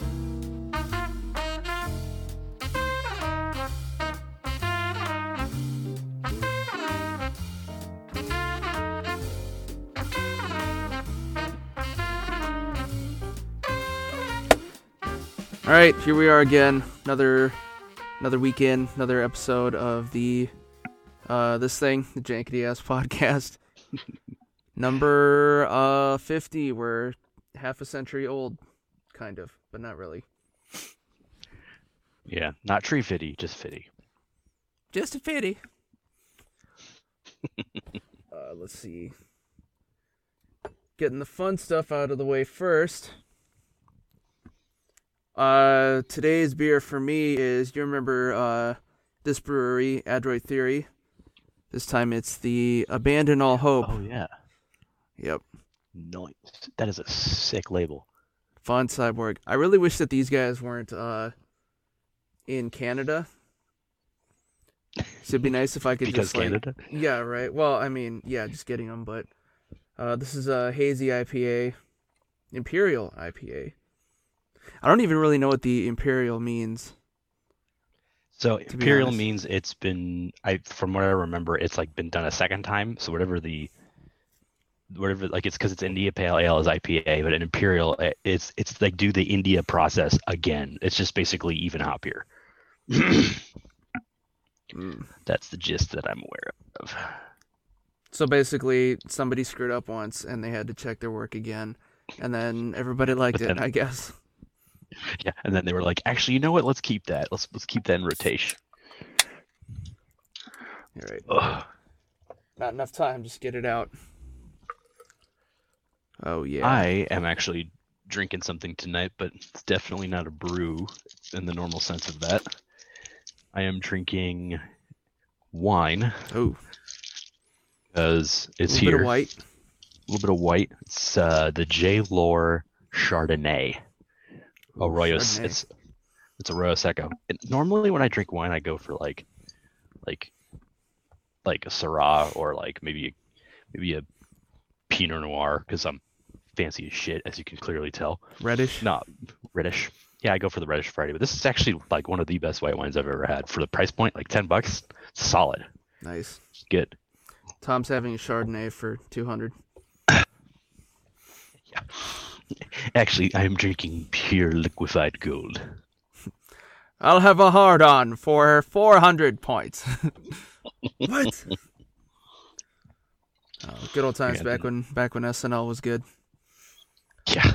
All right, here we are again, another weekend, another episode of the this thing, the Jankity Ass Podcast, number 50. We're half a century old, kind of, but not really. Yeah, not tree fitty, just fitty. Just a fitty. Let's see. Getting the fun stuff out of the way first. Today's beer for me is, you remember this brewery, Adroit Theory? This time it's the Abandon All Hope. Oh, yeah. Yep. Nice. That is a sick label. Fun cyborg. I really wish that these guys weren't in Canada. So it'd be nice if I could because just, Canada? Like... Yeah, right. Well, I mean, yeah, just getting them, but... this is a hazy IPA. Imperial IPA. I don't even really know what the imperial means. So imperial means it's been, from what I remember, it's like been done a second time. So whatever, like it's because it's India Pale Ale is IPA, but an imperial, it's like do the India process again. It's just basically even hoppier. That's the gist that I'm aware of. So basically, somebody screwed up once and they had to check their work again, and then everybody liked it, I guess. Yeah, and then they were like, actually, you know what? Let's keep that. Let's keep that in rotation. All right. Ugh. Not enough time. Just get it out. Oh, yeah. I am actually drinking something tonight, but it's definitely not a brew in the normal sense of that. I am drinking wine. Oh. Because it's here. A little bit of white. It's the J. Lohr Chardonnay. It's Arroyo Seco. Normally, when I drink wine, I go for like a Syrah or like maybe a Pinot Noir because I'm fancy as shit, as you can clearly tell. Reddish. Yeah, I go for the reddish variety, but this is actually like one of the best white wines I've ever had for the price point, like $10. Solid. Nice. Good. Tom's having a Chardonnay for $200. Yeah. Actually, I am drinking pure liquefied gold. I'll have a hard-on for 400 points. What? Oh, good old times back when SNL was good. Yeah,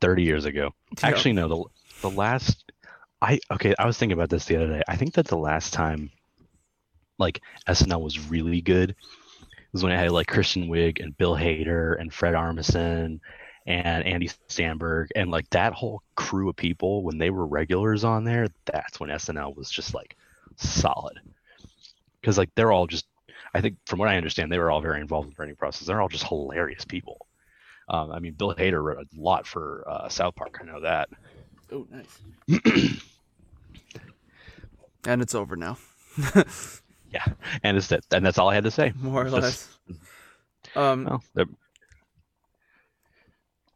30 years ago. Yeah. Actually, no, the last... I was thinking about this the other day. I think that the last time like SNL was really good was when it had like Kristen Wiig and Bill Hader and Fred Armisen and Andy Samberg and like that whole crew of people. When they were regulars on there, that's when SNL was just like solid, because like they're all just, I think from what I understand, they were all very involved in the writing process. They're all just hilarious people. I mean, Bill Hader wrote a lot for South Park. I know that. Oh, nice. And it's over now. Yeah, and it's that, and that's all I had to say. More or less. Well,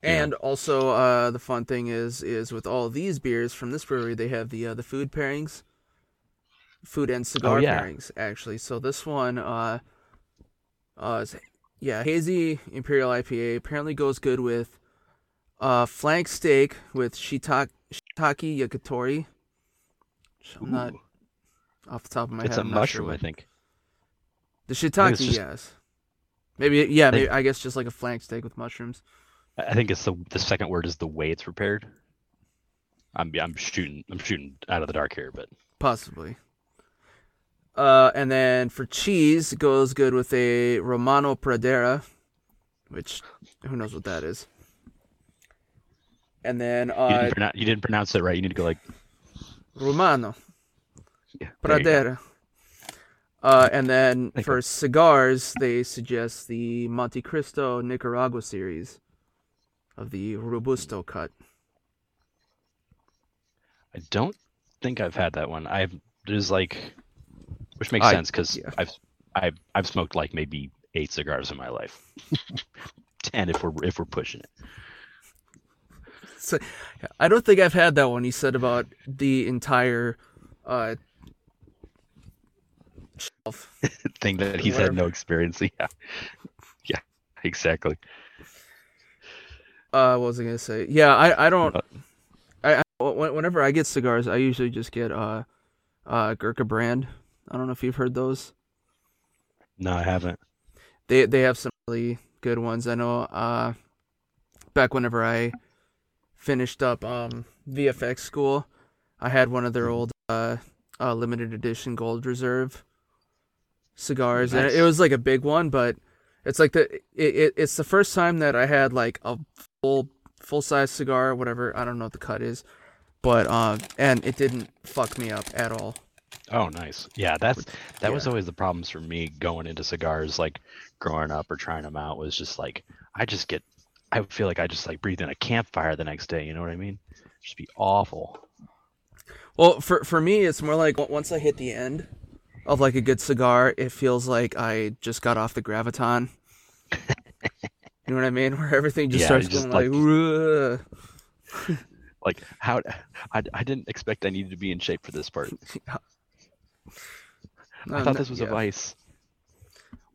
and also, the fun thing is with all these beers from this brewery, they have the food pairings, food and cigar pairings, actually. So this one, hazy Imperial IPA apparently goes good with flank steak with shiitake yakitori. I'm not off the top of my head. It's a mushroom, sure, I think. The shiitake, yes. Maybe I guess just like a flank steak with mushrooms. I think it's the second word is the way it's prepared. I'm shooting out of the dark here, but possibly. And then for cheese, it goes good with a Romano Pradera, which who knows what that is. And then you didn't pronounce it right. You need to go like Romano Pradera. And then for cigars, they suggest the Monte Cristo Nicaragua series. Of the Robusto cut. I don't think I've had that one. Which makes sense because I've smoked like maybe 8 cigars in my life, 10 if we're pushing it. Like, I don't think I've had that one. He said about the entire shelf thing that he's had no experience. Yeah, yeah, exactly. What was I gonna say? Yeah, I don't. Whenever I get cigars, I usually just get Gurkha brand. I don't know if you've heard those. No, I haven't. They have some really good ones. I know. Back whenever I finished up VFX school, I had one of their old limited edition Gold Reserve cigars, nice. And it was like a big one, but it's like it's the first time that I had like a full size cigar, whatever. I don't know what the cut is, but and it didn't fuck me up at all. Oh, nice. Yeah, that was always the problems for me going into cigars, like growing up or trying them out, was just like I feel like I just like breathe in a campfire the next day. You know what I mean? Just be awful. Well, for me, it's more like once I hit the end of like a good cigar, it feels like I just got off the graviton. You know what I mean? Where everything just starts just going like like how I didn't expect I needed to be in shape for this part. I thought this was a vice.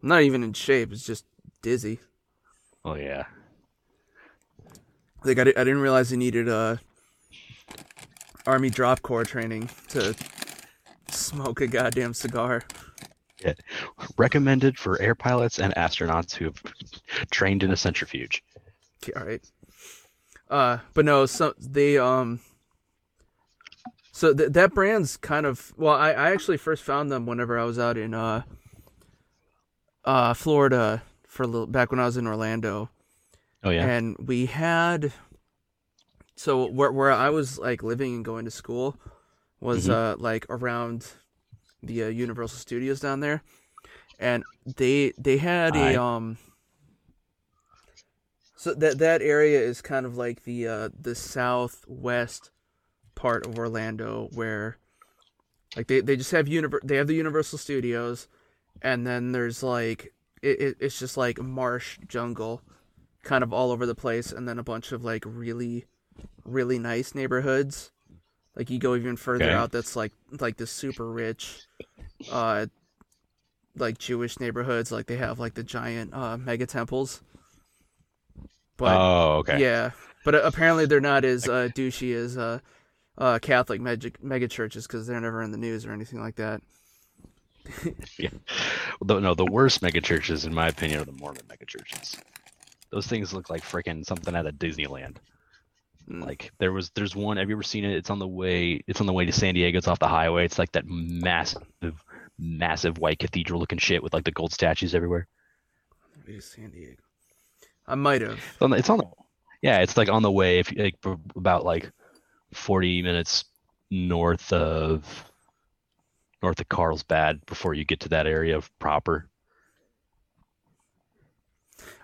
I'm not even in shape. It's just dizzy. Oh yeah. Like I didn't realize I needed Army Drop Corps training to smoke a goddamn cigar. Yeah. Recommended for air pilots and astronauts who have trained in a centrifuge. All right. But no, so they so that brand's kind of, well, I actually first found them whenever I was out in Florida for a little, back when I was in Orlando. Oh yeah, and we had, so where I was like living and going to school was like around the Universal Studios down there, and they had so that area is kind of like the southwest part of Orlando, where like they just have they have the Universal Studios, and then there's like it's just like marsh jungle kind of all over the place, and then a bunch of like really, really nice neighborhoods. Like you go even further out, that's like the super rich, like Jewish neighborhoods. Like they have like the giant mega temples. But, oh, okay. Yeah, but apparently they're not as douchey as Catholic mega churches, because they're never in the news or anything like that. Yeah, no, the worst mega churches, in my opinion, are the Mormon mega churches. Those things look like freaking something out of Disneyland. Like there's one. Have you ever seen it? It's on the way to San Diego. It's off the highway. It's like that massive, massive white cathedral looking shit with like the gold statues everywhere. Maybe San Diego. I might have. It's like on the way. If like about like 40 minutes north of Carlsbad before you get to that area of proper.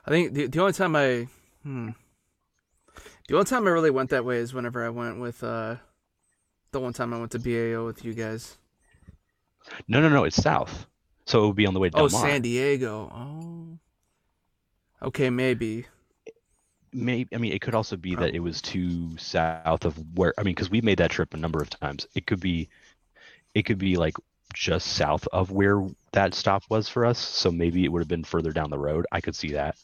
I think the only time I really went that way is whenever I went with the one time I went to BAO with you guys. No, it's south, so it would be on the way to Del Mar. San Diego. Oh, okay, maybe. I mean, it could also be that it was too south of where. I mean, because we made that trip a number of times. It could be like just south of where that stop was for us, so maybe it would have been further down the road. I could see that.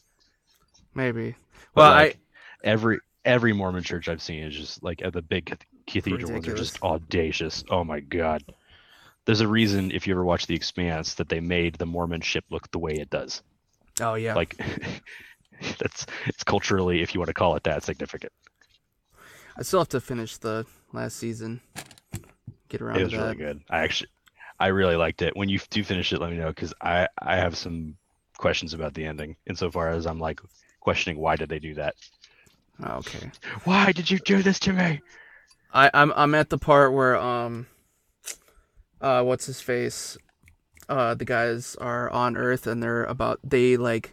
Maybe. Well, like, every Mormon church I've seen is just like the big cathedral ones are just audacious. Oh my God. There's a reason, if you ever watch The Expanse, that they made the Mormon ship look the way it does. Oh yeah. Like it's culturally, if you want to call it that, significant. I still have to finish the last season. Get around to that. It was really good. I really liked it. When you do finish it, let me know, because I have some questions about the ending, insofar as I'm like questioning why did they do that. Okay. Why did you do this to me? I'm at the part where what's his face? The guys are on Earth and they like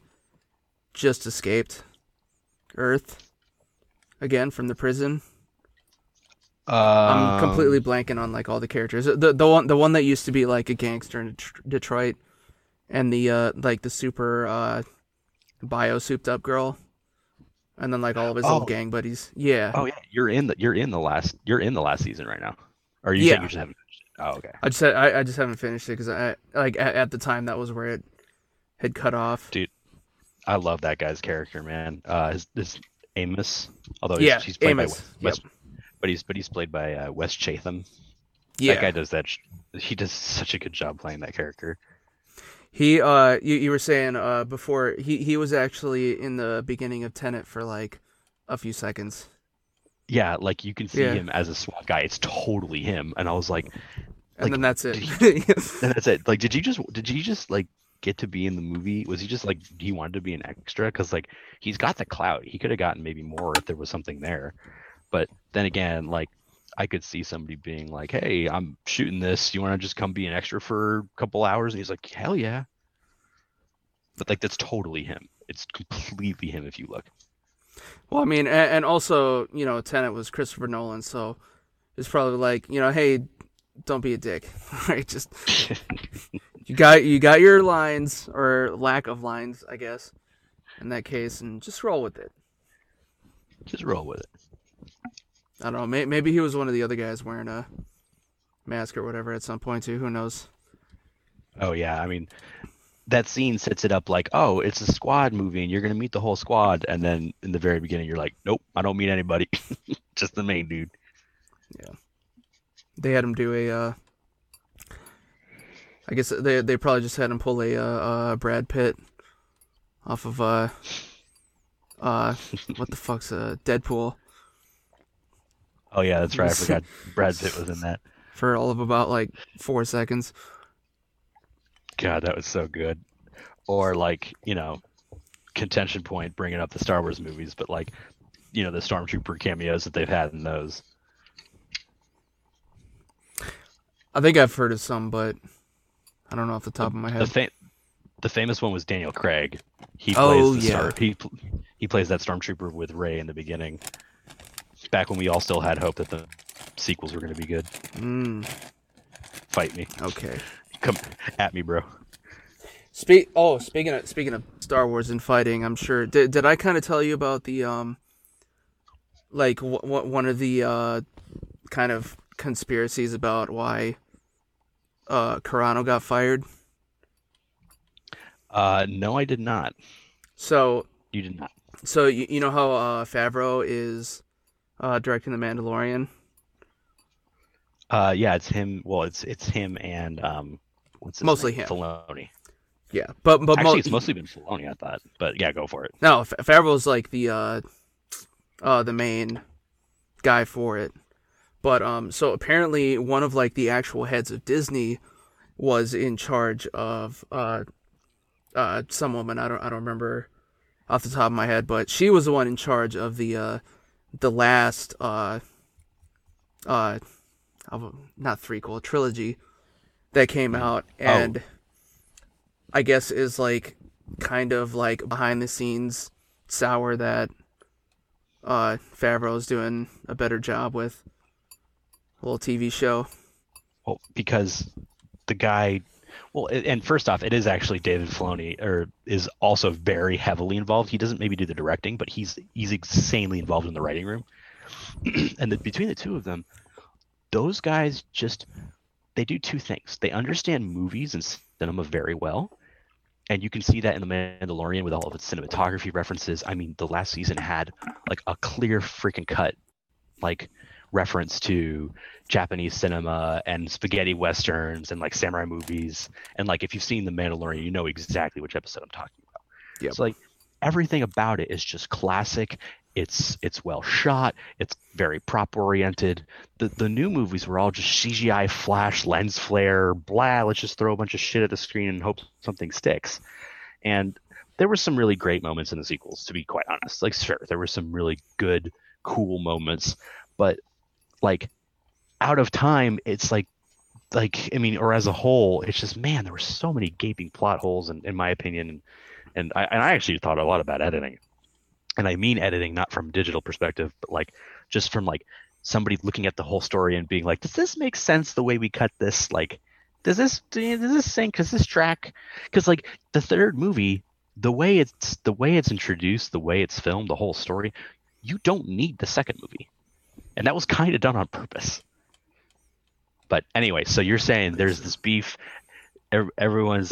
just escaped Earth again from the prison. I'm completely blanking on like all the characters. The one that used to be like a gangster in Detroit, and the like the super bio souped up girl. and then like all of his old gang buddies. Yeah. Oh yeah, you're in the last season right now. Or you think you just haven't finished it? Oh, okay. I just haven't finished it because I like at the time that was where it had cut off. Dude, I love that guy's character, man. His Amos, although he's played Amos. By West, but he's played by Wes Chatham. Yeah, that guy does that. He does such a good job playing that character. He, you were saying before he was actually in the beginning of Tenet for like a few seconds. Yeah, like you can see him as a SWAT guy. It's totally him. And I was like, then that's it. And that's it. Like, did he just like get to be in the movie? Was he just like he wanted to be an extra? Because like he's got the clout. He could have gotten maybe more if there was something there. But then again, like, I could see somebody being like, hey, I'm shooting this. You want to just come be an extra for a couple hours? And he's like, hell yeah. But like, that's totally him. It's completely him if you look. Well, I mean, and also, you know, Tenet was Christopher Nolan. So it's probably like, you know, hey, don't be a dick. Right? Just you got your lines or lack of lines, I guess, in that case. And just roll with it. I don't know. Maybe he was one of the other guys wearing a mask or whatever at some point too. Who knows? Oh yeah, I mean, that scene sets it up like, oh, it's a squad movie and you're gonna meet the whole squad, and then in the very beginning you're like, nope, I don't meet anybody, just the main dude. Yeah, they had him do a. I guess they probably just had him pull a Brad Pitt off of what the fuck's Deadpool. Oh yeah, that's right. I forgot Brad Pitt was in that for all of about like 4 seconds. God, that was so good. Or like, you know, contention point bringing up the Star Wars movies, but like, you know, the Stormtrooper cameos that they've had in those. I think I've heard of some, but I don't know off the top of my head. The famous one was Daniel Craig. He He plays that Stormtrooper with Rey in the beginning. Back when we all still had hope that the sequels were going to be good. Fight me. Okay. Come at me, bro. Speaking of Star Wars and fighting, I'm sure did I kind of tell you about the like one of the kind of conspiracies about why Carano got fired? No, I did not. So you did not. So you know how Favreau is directing The Mandalorian. Yeah, it's him. Well, it's him and mostly him. Filoni. Yeah, but actually, it's mostly been Filoni, I thought. But yeah, go for it. No, Favreau's like the main guy for it. But so apparently one of like the actual heads of Disney was in charge of some woman. I don't remember off the top of my head, but she was the one in charge of the last not threequel trilogy that came out, and I guess is like kind of like behind the scenes sour that Favreau's doing a better job with a little TV show. Well, because the guy and first off, it is actually David Filoni, or is also very heavily involved. He doesn't maybe do the directing, but he's insanely involved in the writing room. And between the two of them, those guys they do two things. They understand movies and cinema very well. And you can see that in The Mandalorian with all of its cinematography references. I mean, the last season had like a clear freaking cut, like reference to Japanese cinema and spaghetti westerns and like samurai movies, and like if you've seen The Mandalorian, you know exactly which episode I'm talking about. Yeah, it's so, like everything about it is just classic. It's well shot. It's very prop oriented. The new movies were all just CGI, flash, lens flare, blah. Let's just throw a bunch of shit at the screen and hope something sticks. And there were some really great moments in the sequels, to be quite honest. Like, sure, there were some really good, cool moments, but like out of time, it's like I mean, or as a whole, it's just, man, there were so many gaping plot holes, in my opinion, and I actually thought a lot about editing, and I mean editing not from a digital perspective, but like just from like somebody looking at the whole story and being like, does this make sense the way we cut this? Like, does this sync? Does this track? Because like the third movie the way it's introduced, the way it's filmed, the whole story, you don't need the second movie. And that was kind of done on purpose. But anyway, so you're saying there's this beef. Everyone's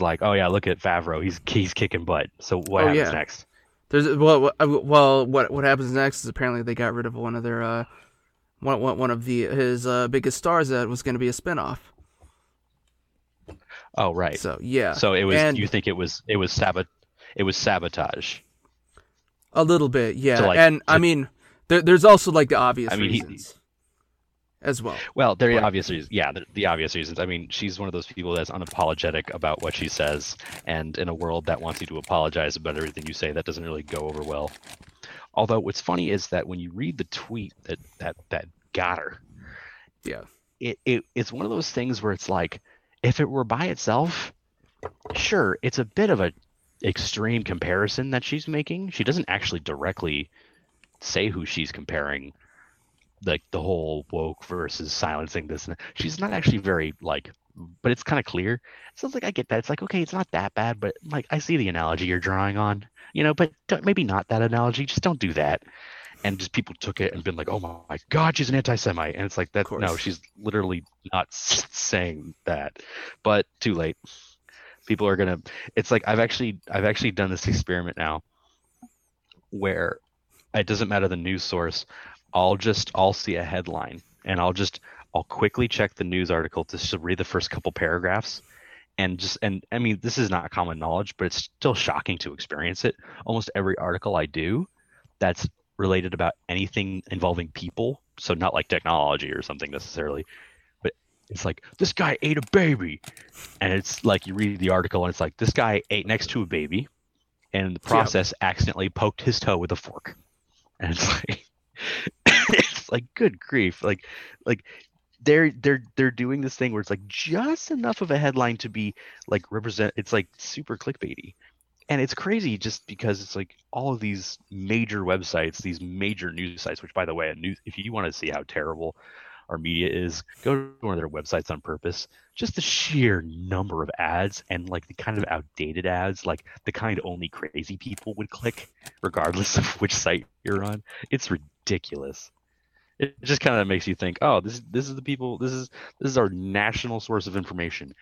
like, oh yeah, look at Favreau. He's kicking butt. So what happens next? What happens next is apparently they got rid of one of their his biggest stars that was going to be a spinoff. Oh right. So yeah. So it was. And you think it was sabotage? A little bit, yeah. There's also like the obvious reasons. As well. Well, there are obvious reasons. Yeah, the obvious reasons. I mean, she's one of those people that's unapologetic about what she says, and in a world that wants you to apologize about everything you say, that doesn't really go over well. Although what's funny is that when you read the tweet that got her, yeah, it's one of those things where it's like, if it were by itself, sure, it's a bit of an extreme comparison that she's making. She doesn't actually directly say who she's comparing. Like the whole woke versus silencing this, and she's not actually very like, but it's kind of clear. So it's like, I get that. It's like, okay, it's not that bad, but like, I see the analogy you're drawing on, but maybe not that analogy. Just don't do that. And just people took it and been like, oh my God, she's an anti-Semite. And it's like that. No, she's literally not saying that, but too late. People are going to, it's like, I've actually done this experiment now where it doesn't matter the news source. I'll see a headline and I'll quickly check the news article to read the first couple paragraphs and I mean, this is not common knowledge, but it's still shocking to experience it. Almost every article I do that's related about anything involving people. So not like technology or something necessarily, but it's like, this guy ate a baby. And it's like, you read the article and it's like, this guy ate next to a baby and in the process accidentally poked his toe with a fork. And it's like, it's like, good grief, like they're doing this thing where it's like just enough of a headline to be like represent, it's like super clickbaity, and it's crazy just because it's like all of these major websites, these major news sites, which by the way, if you want to see how terrible our media is, go to one of their websites on purpose. Just the sheer number of ads and like the kind of outdated ads, like the kind only crazy people would click regardless of which site you're on. It's ridiculous. It just kind of makes you think, oh, this is the people, this is our national source of information.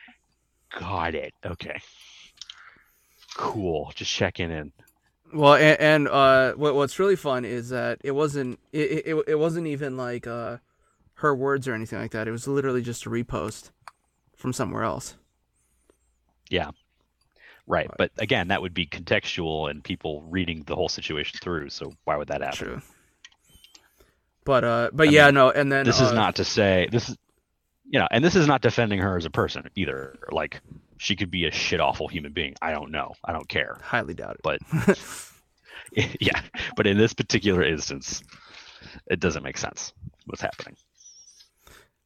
Got it. Okay. Cool. Just checking in. Well, and what's really fun is that it wasn't even like her words or anything like that. It was literally just a repost from somewhere else. Yeah. Right. But again, that would be contextual and people reading the whole situation through. So why would that happen? True. This is not defending her as a person either. Like, she could be a shit awful human being. I don't know. I don't care. Highly doubt it. But yeah, but in this particular instance, it doesn't make sense what's happening.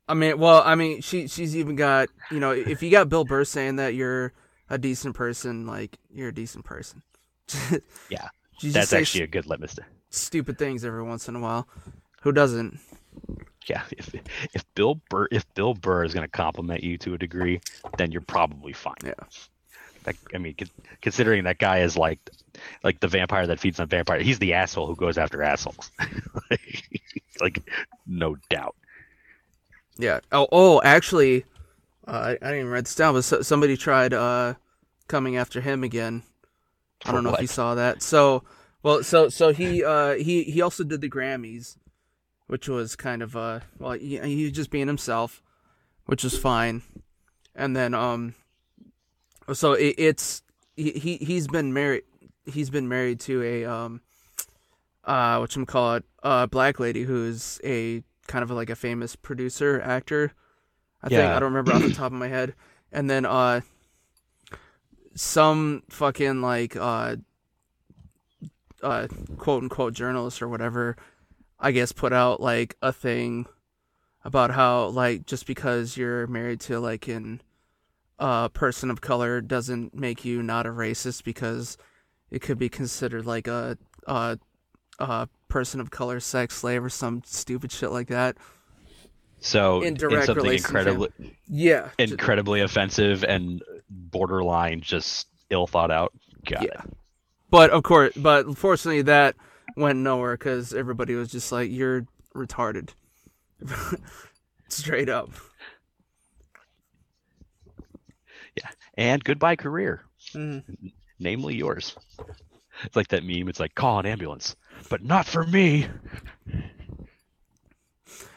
I mean, she's even got, if you got Bill Burr saying that you're a decent person, like, you're a decent person. Yeah, that's actually a good litmus test. Stupid things every once in a while. Who doesn't? Yeah, if Bill Burr is going to compliment you to a degree, then you're probably fine. Yeah. Considering that guy is like the vampire that feeds on vampire, he's the asshole who goes after assholes. like, no doubt. Yeah. Oh, actually, I didn't even write this down, but somebody tried coming after him again. I don't know if you saw that. So he also did the Grammys, which was kind of he was just being himself, which was fine. And then so he's been married to a black lady who's a kind of like a famous producer, actor, I think. I don't remember off the top of my head. And then some fucking like quote unquote journalist or whatever, I guess, put out like a thing about how like just because you're married to like an person of color doesn't make you not a racist, because it could be considered like a person of color sex slave or some stupid shit like that. So in something incredibly offensive and borderline just ill thought out. Got it. But fortunately that went nowhere because everybody was just like, you're retarded. Straight up. Yeah. And goodbye career. Mm. Namely yours. It's like that meme. It's like, call an ambulance, but not for me.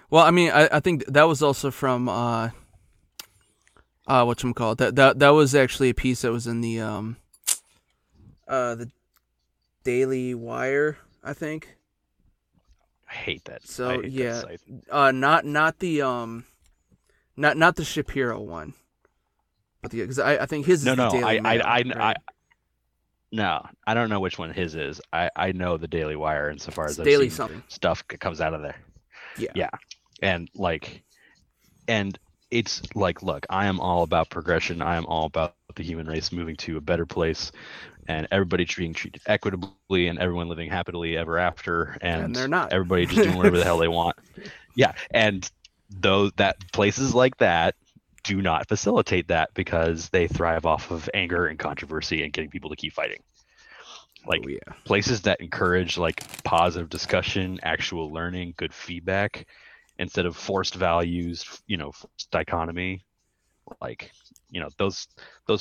Well, I mean, I think that was also from, whatchamacallit. That was actually a piece that was in the Daily Wire, I think. I hate that. So hate yeah, that not the Shapiro one, but because I think his no, is no, the Daily Mail, right? No, I don't know which one his is. I know the Daily Wire insofar as I've seen something. Stuff comes out of there. Yeah. And it's like, look, I am all about progression. I am all about the human race moving to a better place and everybody being treated equitably and everyone living happily ever after. And they're not. Everybody just doing whatever the hell they want. Yeah. And though that places like that do not facilitate that because they thrive off of anger and controversy and getting people to keep fighting. Like places that encourage like positive discussion, actual learning, good feedback instead of forced values, you know, forced dichotomy, like, you know, those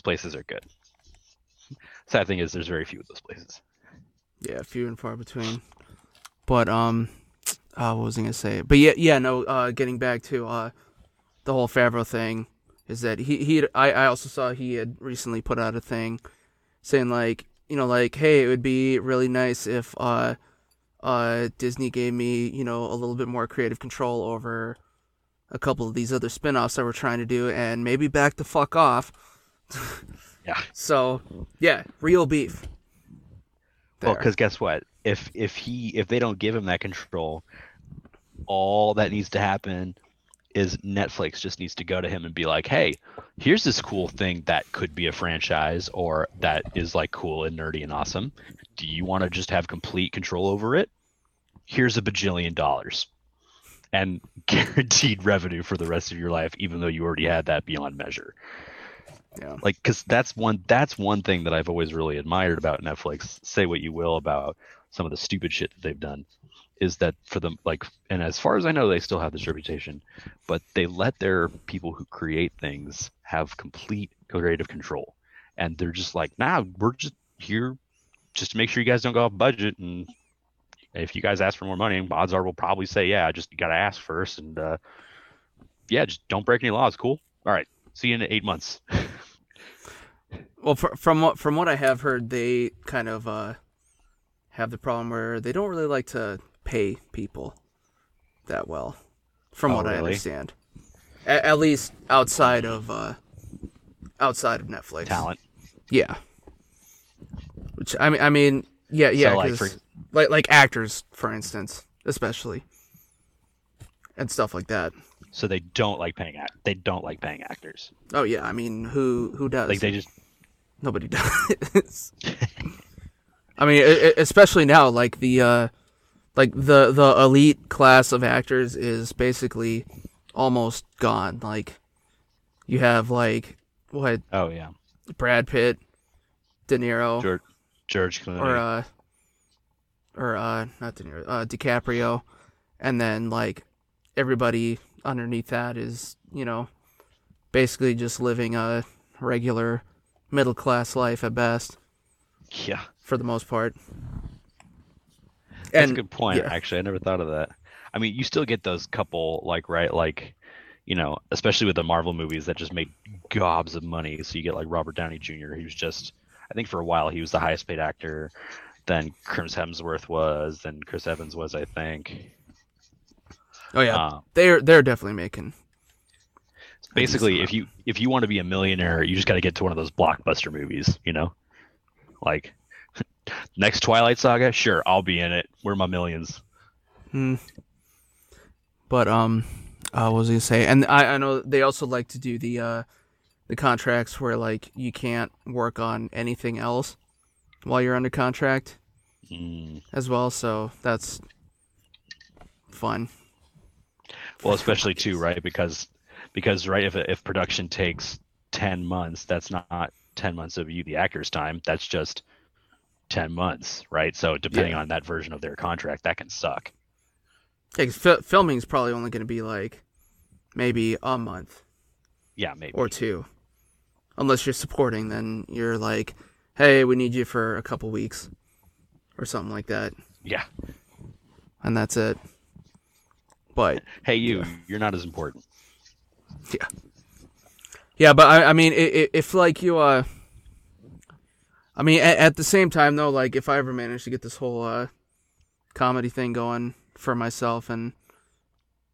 places are good. Sad thing is there's very few of those places. Yeah. Few and far between, but, what was I going to say? But getting back to, the whole Favreau thing is that I also saw he had recently put out a thing saying like, you know, like, hey, it would be really nice if Disney gave me, you know, a little bit more creative control over a couple of these other spinoffs that we're trying to do and maybe back the fuck off. Yeah. So, yeah, real beef. There. Well, because guess what? If they don't give him that control, all that needs to happen is Netflix just needs to go to him and be like, hey, here's this cool thing that could be a franchise or that is like cool and nerdy and awesome. Do you want to just have complete control over it? Here's $1 bajillion and guaranteed revenue for the rest of your life, even though you already had that beyond measure. Yeah. Like, 'cause that's one thing that I've always really admired about Netflix. Say what you will about some of the stupid shit that they've done. Is that for them, like, and as far as I know, they still have this reputation, but they let their people who create things have complete creative control. And they're just like, nah, we're just here just to make sure you guys don't go off budget. And if you guys ask for more money, odds are we'll probably say, yeah, just you got to ask first. And yeah, just don't break any laws. Cool. All right. See you in 8 months. Well, from what I have heard, they kind of have the problem where they don't really like to pay people that well, from what I understand, at least outside of Netflix talent. Yeah, which I mean, yeah, so like actors, for instance, especially, and stuff like that. So they don't like paying actors. Oh yeah, I mean, who does? Like they just nobody does. I mean, especially now, like the elite class of actors is basically almost gone. Like, you have, like, what? Oh, yeah. Brad Pitt, De Niro. George Clooney. Or not De Niro, DiCaprio. And then, like, everybody underneath that is, you know, basically just living a regular middle-class life at best. Yeah. For the most part. That's a good point, yeah. Actually. I never thought of that. I mean, you still get those couple, like, right, like, you know, especially with the Marvel movies that just made gobs of money. So you get, like, Robert Downey Jr. He was just, I think for a while, he was the highest paid actor. Then Chris Hemsworth was, then Chris Evans was, I think. Oh, yeah. They're definitely making... Basically, if you want to be a millionaire, you just got to get to one of those blockbuster movies, you know? Like... Next Twilight Saga, sure, I'll be in it. Where are my millions? Mm. But what was I gonna say? And I know they also like to do the contracts where like you can't work on anything else while you're under contract as well. So that's fun. Well, especially too, right? Because right, if production takes 10 months, that's not 10 months of you, the actor's time. That's just 10 months, right? So depending on that version of their contract, that can suck. Yeah, 'cause filming's probably only going to be like maybe a month. Yeah, maybe. Or two. Unless you're supporting, then you're like, hey, we need you for a couple weeks or something like that. Yeah. And that's it. But hey, you're not as important. Yeah. Yeah, but I mean, if like you, I mean, at the same time though, like if I ever manage to get this whole comedy thing going for myself, and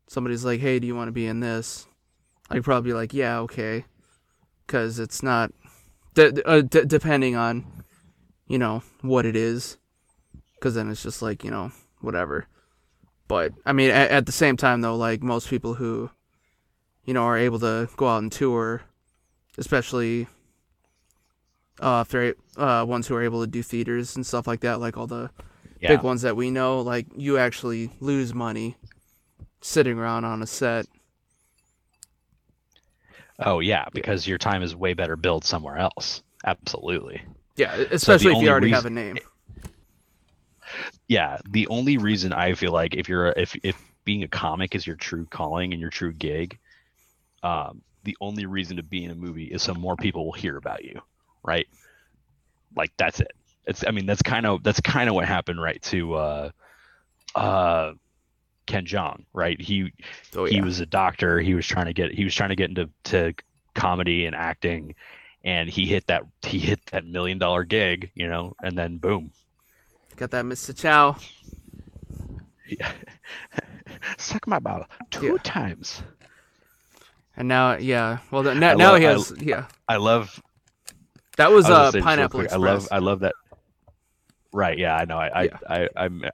somebody's like, "Hey, do you want to be in this?" I'd probably be like, "Yeah, okay," because it's not depending on, you know, what it is, because then it's just like, you know, whatever. But I mean, at the same time though, like most people who, you know, are able to go out and tour, especially if they're ones who are able to do theaters and stuff like that, like all the big ones that we know, like you actually lose money sitting around on a set. Oh, yeah, because your time is way better billed somewhere else. Absolutely. Yeah, especially so if you already have a name. Yeah, the only reason I feel like if being a comic is your true calling and your true gig, the only reason to be in a movie is so more people will hear about you, right? Like that's it. It's, I mean, that's kind of what happened, right? To Ken Jeong, right? He was a doctor. He was trying to get into comedy and acting, and he hit that $1 million gig, you know, and then boom, got that Mr. Chow. Yeah. Suck my bottle two times. And now, yeah. Well, now he has. Yeah, I love. That was Pineapple Express. I love that. Right? Yeah, I know.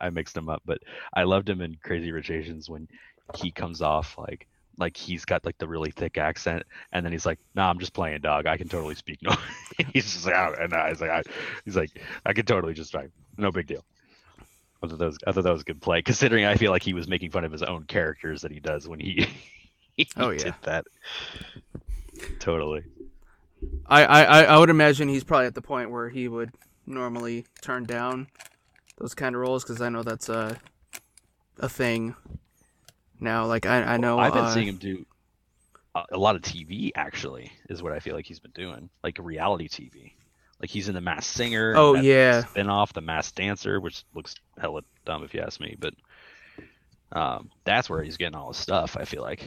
I mixed him up, but I loved him in Crazy Rich Asians when he comes off like he's got like the really thick accent, and then he's like, "Nah, I'm just playing, dog. I can totally speak." No, he's just like, oh, and he's like, "I can totally just try. No big deal." I thought that was a good play, considering I feel like he was making fun of his own characters that he does when he. Did that. Totally. I would imagine he's probably at the point where he would normally turn down those kind of roles, because I know that's a thing now. Like I know I've been seeing him do a lot of TV. Actually, is what I feel like he's been doing, like reality TV. Like he's in The Masked Singer. Oh yeah, spinoff The Masked Dancer, which looks hella dumb if you ask me, but that's where he's getting all his stuff, I feel like.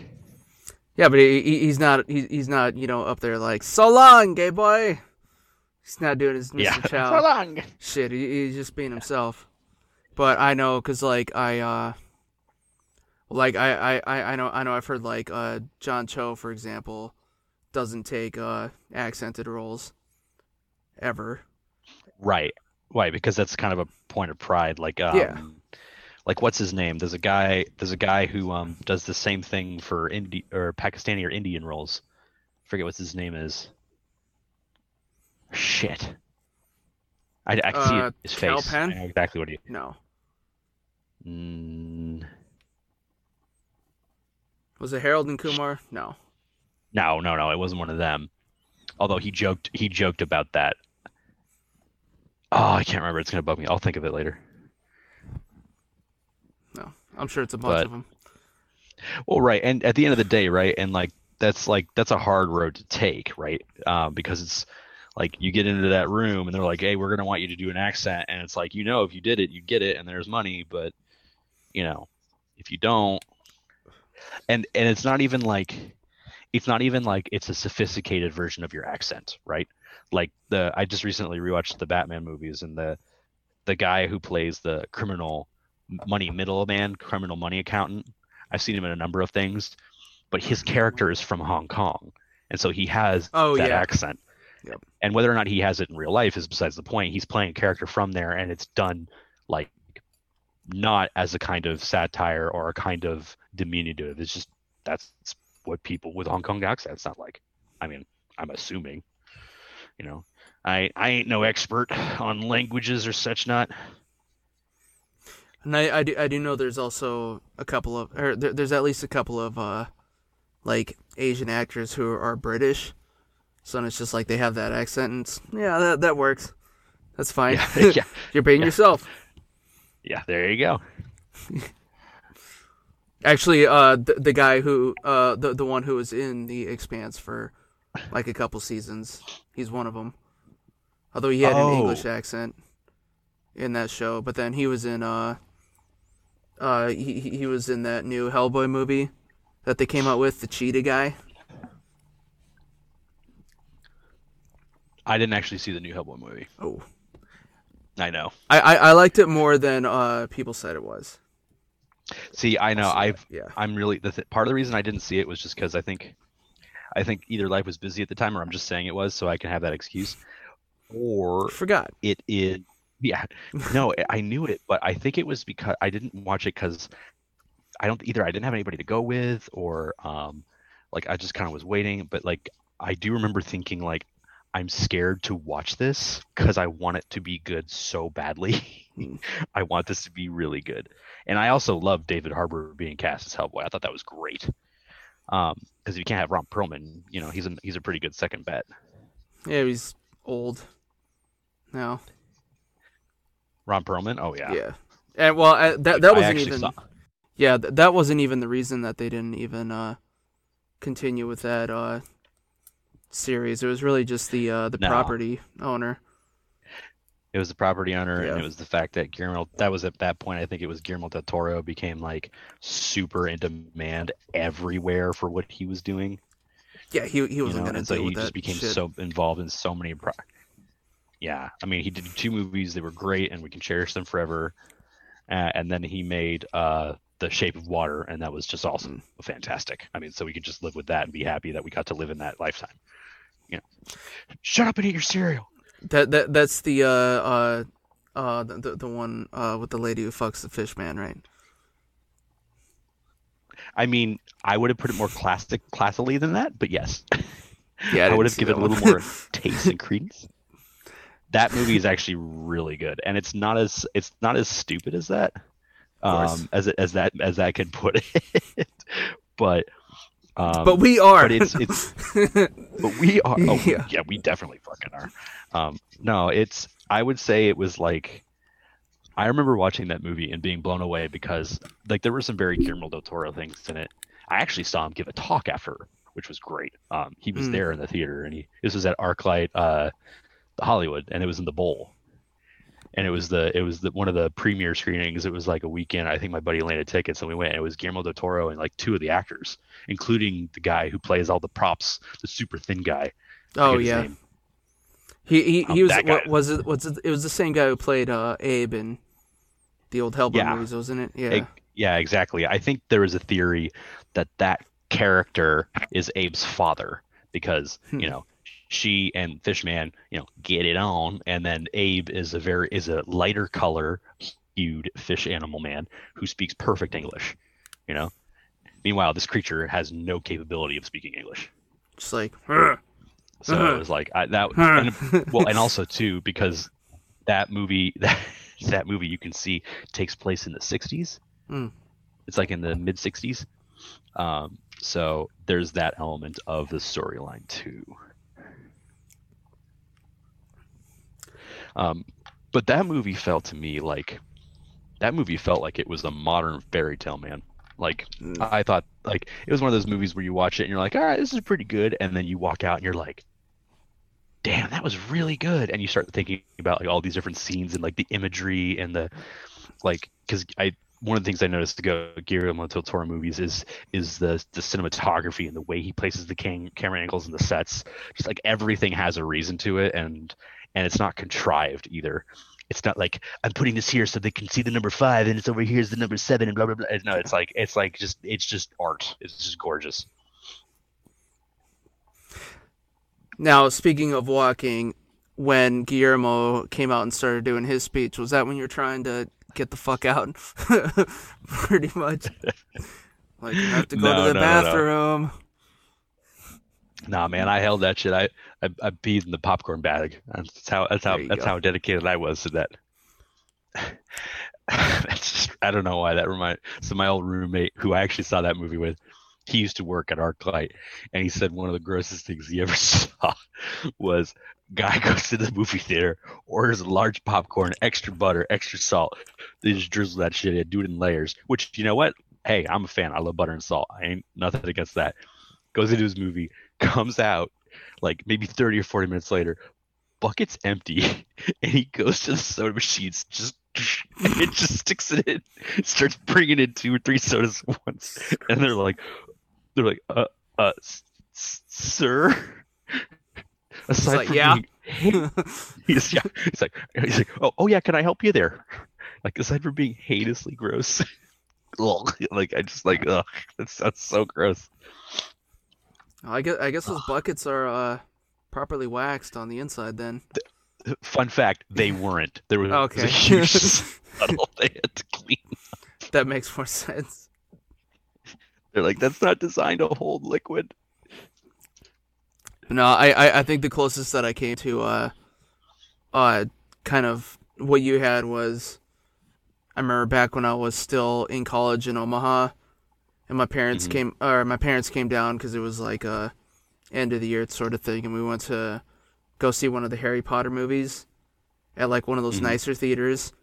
Yeah, but he's not, you know, up there like, so long, gay boy. He's not doing his Mr. Chow. So long. Shit, he's just being himself. But I know, because, like, I know I've heard, like, John Cho, for example, doesn't take accented roles ever. Right. Why? Because that's kind of a point of pride. Like, yeah. Like what's his name? There's a guy who does the same thing for Pakistani or Indian roles. I forget what his name is. Shit. I can see his face. Pen? I know exactly what he. No. Was it Harold and Kumar? No. No. It wasn't one of them. Although he joked about that. Oh, I can't remember. It's gonna bug me. I'll think of it later. No, I'm sure it's a bunch of them. Well, right, and at the end of the day, right, and like that's a hard road to take, right? Because it's like you get into that room and they're like, "Hey, we're gonna want you to do an accent," and it's like, you know, if you did it, you get it, and there's money, but you know, if you don't, and it's not even like it's a sophisticated version of your accent, right? Like I just recently rewatched the Batman movies, and the guy who plays the criminal money accountant, I've seen him in a number of things, but his character is from Hong Kong, and so he has accent. Yep. And whether or not he has it in real life is besides the point. He's playing a character from there, and it's done like not as a kind of satire or a kind of diminutive. It's just that's what people with Hong Kong accents sound like. I mean, I'm assuming, you know, I ain't no expert on languages or such not. And I do know there's also a couple of, or there's at least a couple of, like Asian actors who are British, so it's just like they have that accent, and that works. That's fine. Yeah, yeah. You're paying yourself. Yeah, there you go. Actually, the guy who, the one who was in The Expanse for like a couple seasons, he's one of them. Although he had an English accent in that show, but then he was in he was in that new Hellboy movie that they came out with, the cheetah guy. I didn't actually see the new Hellboy movie. Oh, I know. I liked it more than people said it was. See, I know. I'm really part of the reason I didn't see it was just because I think either life was busy at the time, or I'm just saying it was so I can have that excuse, or forgot it is. Yeah, no, I knew it, but I think it was because I didn't watch it because I didn't have anybody to go with, or I just kind of was waiting. But I do remember thinking I'm scared to watch this because I want it to be good so badly. I want this to be really good. And I also love David Harbour being cast as Hellboy. I thought that was great. Because if you can't have Ron Perlman, he's a pretty good second bet. Yeah, he's old now. Ron Perlman? Oh, yeah. Yeah. And, well, that wasn't even... Saw. Yeah, that wasn't even the reason that they didn't even continue with that... series. It was really just the property owner. It was the property owner, and it was the fact that Guillermo. That was at that point. I think it was Guillermo del Toro became super in demand everywhere for what he was doing. Yeah, he wasn't going to do that. So he just became so involved in so many. Yeah, I mean, he did 2 movies that were great, and we can cherish them forever. And then he made The Shape of Water, and that was just awesome, fantastic. I mean, so we could just live with that and be happy that we got to live in that lifetime. Shut up and eat your cereal. That's the one with the lady who fucks the fish man, right? I mean, I would have put it more classily than that, but yes. Yeah, I would have given it a little more taste and credence. That movie is actually really good, and it's not as stupid as that, as that could put it, but we are. But it's but we are. Oh, yeah, we definitely fucking are. No, it's. I would say it was I remember watching that movie and being blown away because there were some very Guillermo del Toro things in it. I actually saw him give a talk after, which was great. He was there in the theater, and this was at ArcLight, Hollywood, and it was in the bowl. And it was one of the premiere screenings. It was a weekend. I think my buddy landed tickets, and we went. And it was Guillermo del Toro and 2 of the actors, including the guy who plays all the props, the super thin guy. Oh yeah, he was. It was the same guy who played Abe in the old Hellboy movies, wasn't it? Yeah. Yeah, exactly. I think there is a theory that character is Abe's father because she and Fishman, get it on, and then Abe is a lighter color hued fish animal man who speaks perfect English. Meanwhile, this creature has no capability of speaking English. Just so it was and also too because that movie that movie you can see takes place in the 60s. It's in the mid 60s. So there's that element of the storyline too. But that movie felt to me like it was a modern fairy tale, man. I thought it was one of those movies where you watch it and you're like, all right, this is pretty good. And then you walk out and you're like, damn, that was really good. And you start thinking about all these different scenes and the imagery and the, cause one of the things I noticed to go Guillermo del Toro movies is the cinematography and the way he places the camera angles and the sets, just everything has a reason to it. And it's not contrived either. It's not I'm putting this here so they can see the number 5, and it's over here's the number 7, and blah blah blah. No, it's just art. It's just gorgeous. Now, speaking of walking, when Guillermo came out and started doing his speech, was that when you're trying to get the fuck out? Pretty much. You have to go to the bathroom. Nah, man, I held that shit. I peed in the popcorn bag. That's how dedicated I was to that. I don't know why that reminds. So my old roommate, who I actually saw that movie with, he used to work at ArcLight, and he said one of the grossest things he ever saw was guy goes to the movie theater, orders a large popcorn, extra butter, extra salt. They just drizzle that shit in, do it in layers, which, you know what? Hey, I'm a fan. I love butter and salt. I ain't nothing against that. Goes into his movie, comes out like maybe 30 or 40 minutes later, bucket's empty, and he goes to the soda machines, just sticks it in, starts bringing in 2 or 3 sodas at once, and they're like, sir. Aside like, from yeah. Being, he's like, oh yeah, can I help you there? Like, aside from being heinously gross, like I just like, ugh, that's so gross. I guess those buckets are properly waxed on the inside. Then, fun fact: they weren't. There was, okay. There was a huge puddle they had to clean up. That makes more sense. They're like, that's not designed to hold liquid. No, I think the closest that I came to kind of what you had was, I remember back when I was still in college in Omaha, and my parents came down because it was like a end of the year sort of thing, and we went to go see one of the Harry Potter movies at like one of those nicer theaters.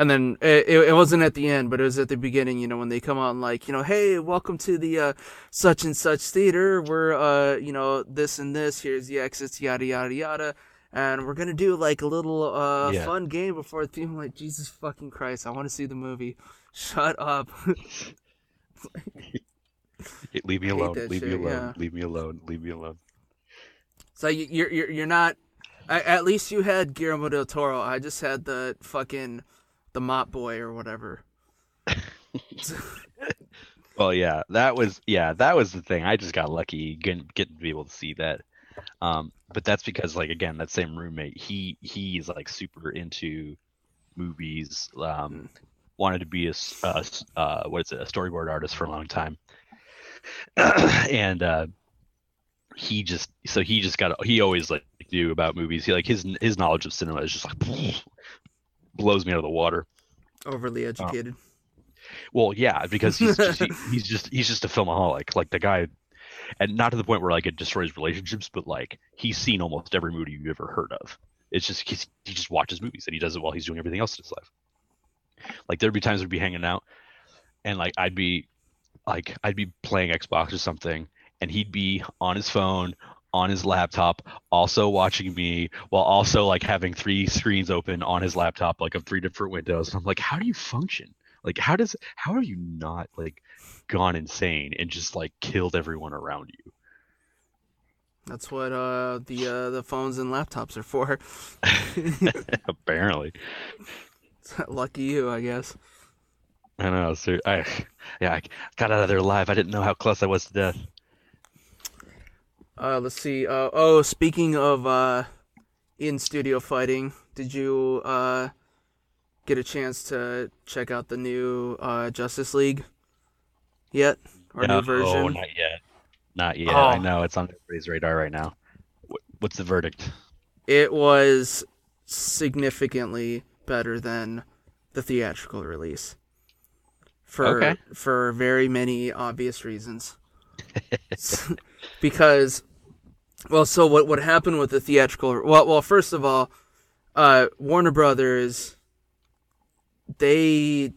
And then it wasn't at the end, but it was at the beginning, you know, when they come out and like, you know, hey, welcome to the such and such theater. We're, you know, this and this. Here's the exits, yada, yada, yada. And we're going to do like a little fun game before the theme. I'm like, Jesus fucking Christ, I want to see the movie. Shut up. Leave me alone. Leave me alone. Leave me alone. Leave me alone. So you're not, at least you had Guillermo del Toro. I just had the fucking... the mop boy or whatever. Well, yeah, that was the thing. I just got lucky getting to be able to see that. But that's because, like, again, that same roommate, he's like super into movies. Wanted to be a storyboard artist for a long time, and he always like knew about movies. He like his knowledge of cinema is just like. Blows me out of the water. Overly educated. Well, yeah, because he's just a filmaholic. Like the guy, and not to the point where like it destroys relationships, but like he's seen almost every movie you've ever heard of. It's just he just watches movies and he does it while he's doing everything else in his life. Like there'd be times we'd be hanging out, and like I'd be playing Xbox or something, and he'd be on his phone, on his laptop, also watching me, while also like having 3 screens open on his laptop, like of 3 different windows. And I'm like, how do you function? Like, how are you not like gone insane and just like killed everyone around you? That's what the phones and laptops are for. Apparently. Lucky you, I guess. I know. So I got out of there alive. I didn't know how close I was to death. Let's see. Speaking of in-studio fighting, did you get a chance to check out the new Justice League yet? Or new version? Oh, not yet. Not yet. Oh. I know. It's on everybody's radar right now. What's the verdict? It was significantly better than the theatrical release. For very many obvious reasons. Because... well, so what happened with the theatrical... Well, first of all, Warner Brothers, they're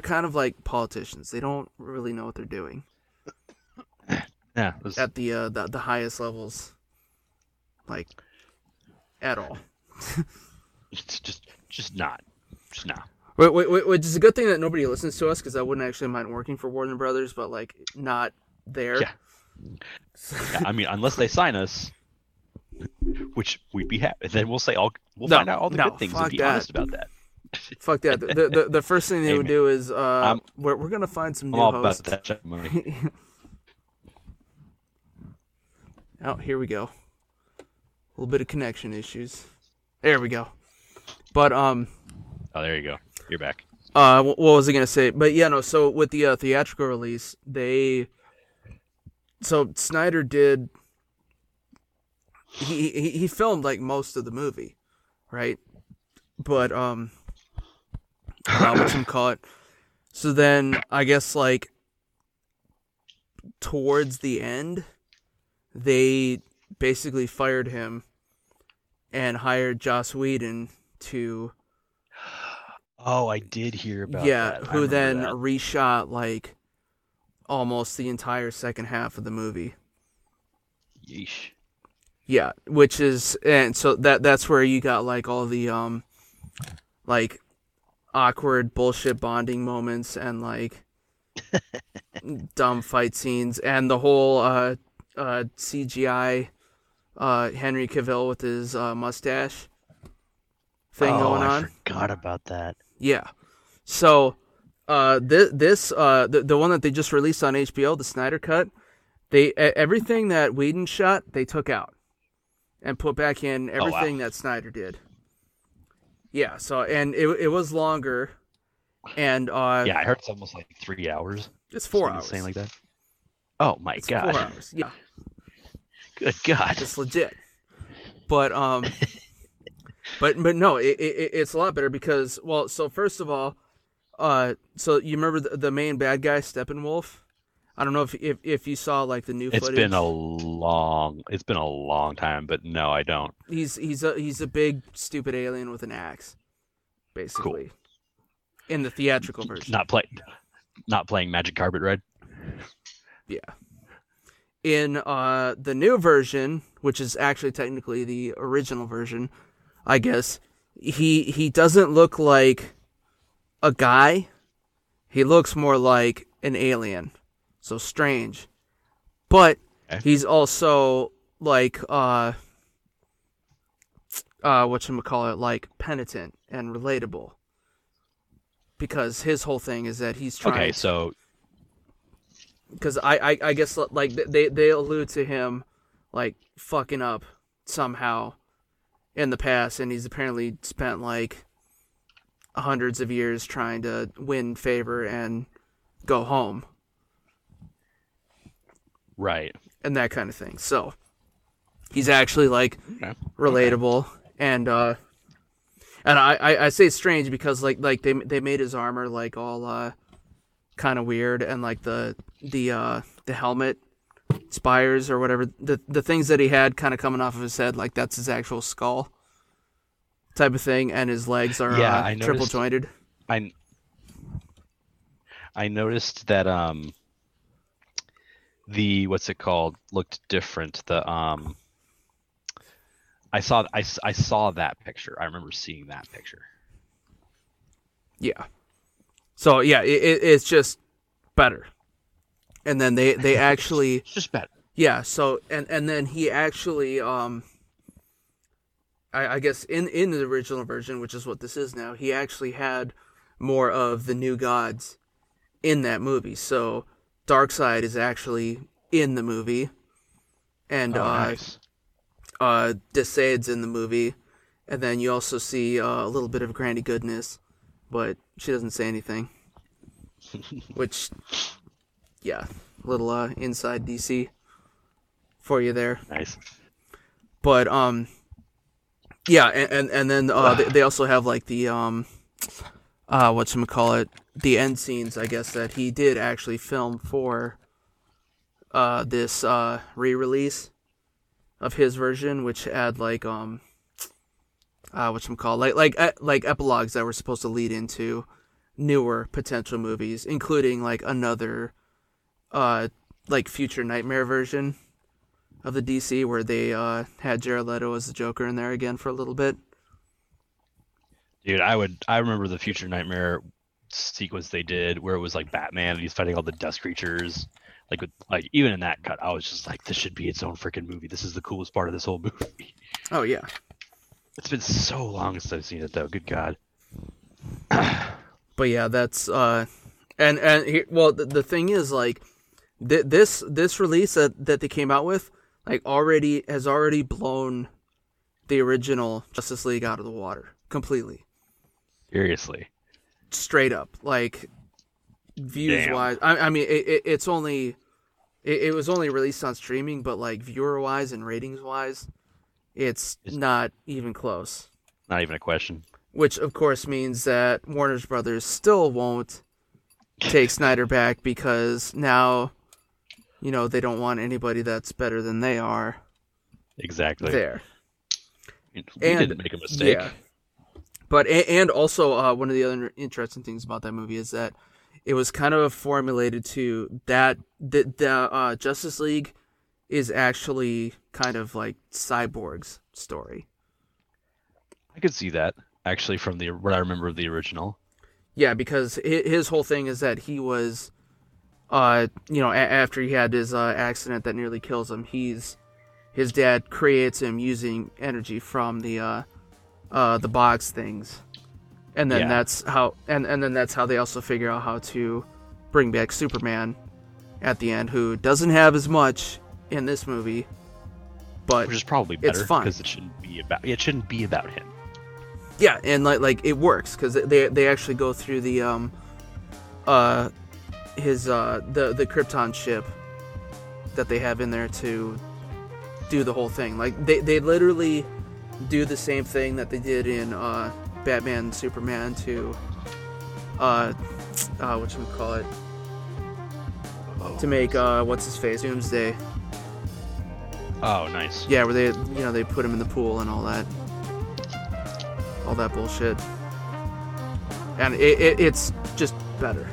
kind of like politicians. They don't really know what they're doing. Yeah, at the highest levels, like at all. It's just not. Which is a good thing that nobody listens to us, because I wouldn't actually mind working for Warner Brothers, but like not there. Yeah. Yeah, I mean, unless they sign us, which we'd be happy. Then we'll say find out all the good things and be honest about that. Fuck that. The first thing they would do is we're gonna find some new hosts. About that money. Oh, here we go. A little bit of connection issues. There we go. But oh, there you go. You're back. What was I gonna say? But yeah, no. So with the theatrical release, Snyder did. He filmed like most of the movie, right? But whatchamacallit. So then I guess like towards the end, they basically fired him and hired Joss Whedon to... Oh, I did hear about that. Yeah, who then reshot, like, almost the entire second half of the movie. Yeesh. Yeah, which is... And so that's where you got, like, all the, like, awkward bullshit bonding moments and, like, dumb fight scenes. And the whole CGI Henry Cavill with his mustache thing going on. I forgot about that. Yeah. So, this, the one that they just released on HBO, the Snyder Cut, they everything that Whedon shot, they took out and put back in everything that Snyder did. Yeah, so, and it was longer, and... yeah, I heard it's almost like 3 hours. It's 4 hours. Something like that. Oh, my God. 4 hours, yeah. Good God. It's legit. But, but no, it's a lot better because, well, so first of all, so you remember the main bad guy, Steppenwolf? I don't know if you saw like the new footage. It's been a long time, but no, I don't. He's a big stupid alien with an axe, basically. Cool. In the theatrical version. Not playing Magic Carpet Ride. Yeah. In the new version, which is actually technically the original version, I guess, he doesn't look like a guy. He looks more like an alien. So strange, but he's also like whatchamacallit, like penitent and relatable, because his whole thing is that he's trying. Okay, so because I guess like they allude to him like fucking up somehow in the past, and he's apparently spent like hundreds of years trying to win favor and go home. Right. And that kind of thing. So he's actually like relatable. And I say it's strange because like they made his armor like all kind of weird, and like the helmet spires or whatever, the things that he had kind of coming off of his head, like that's his actual skull type of thing, and his legs are triple jointed. I noticed that the what's it called looked different. The I saw that picture. I remember seeing that picture. Yeah. So yeah, it's just better. And then they actually it's just better. Yeah. So and then he actually I guess in the original version, which is what this is now, he actually had more of the new gods in that movie. So. Darkseid is actually in the movie, and nice. Desaid's in the movie, and then you also see a little bit of Granny Goodness, but she doesn't say anything, which, yeah, little inside DC for you there. Nice. But, yeah, and then they also have, like, the, whatchamacallit, the end scenes, I guess, that he did actually film for this re-release of his version, which had like like epilogues that were supposed to lead into newer potential movies, including like another like future Nightmare version of the DC where they had Jared Leto as the Joker in there again for a little bit. Dude, I remember the future Nightmare sequence they did where it was like Batman and he's fighting all the dust creatures, like with, like even in that cut I was just like, this should be its own freaking movie. This is the coolest part of this whole movie. Oh yeah, it's been so long since I've seen it though. Good God. But yeah, that's well the thing is like this release that they came out with like has already blown the original Justice League out of the water completely. Seriously. Straight up, like views wise. I mean, it's only it was only released on streaming, but like viewer wise and ratings wise, it's not even close. Not even a question. Which of course means that Warner Brothers still won't take Snyder back because now you know, they don't want anybody that's better than they are. Exactly. There. We didn't make a mistake. Yeah. But, and also, one of the other interesting things about that movie is that it was kind of formulated to that the Justice League is actually kind of like Cyborg's story. I could see that, actually, from what I remember of the original. Yeah, because his whole thing is that he was, after he had his accident that nearly kills him, his dad creates him using energy from the box things. And then that's how, and then that's how they also figure out how to bring back Superman at the end, who doesn't have as much in this movie, but which is probably better because it shouldn't be about him. Yeah, and like it works because they actually go through the his the Krypton ship that they have in there to do the whole thing. Like they literally do the same thing that they did in Batman and Superman to whatchamacallit? To make what's his face? Doomsday. Oh, nice. Yeah, where they put him in the pool and all that bullshit. And it's just better.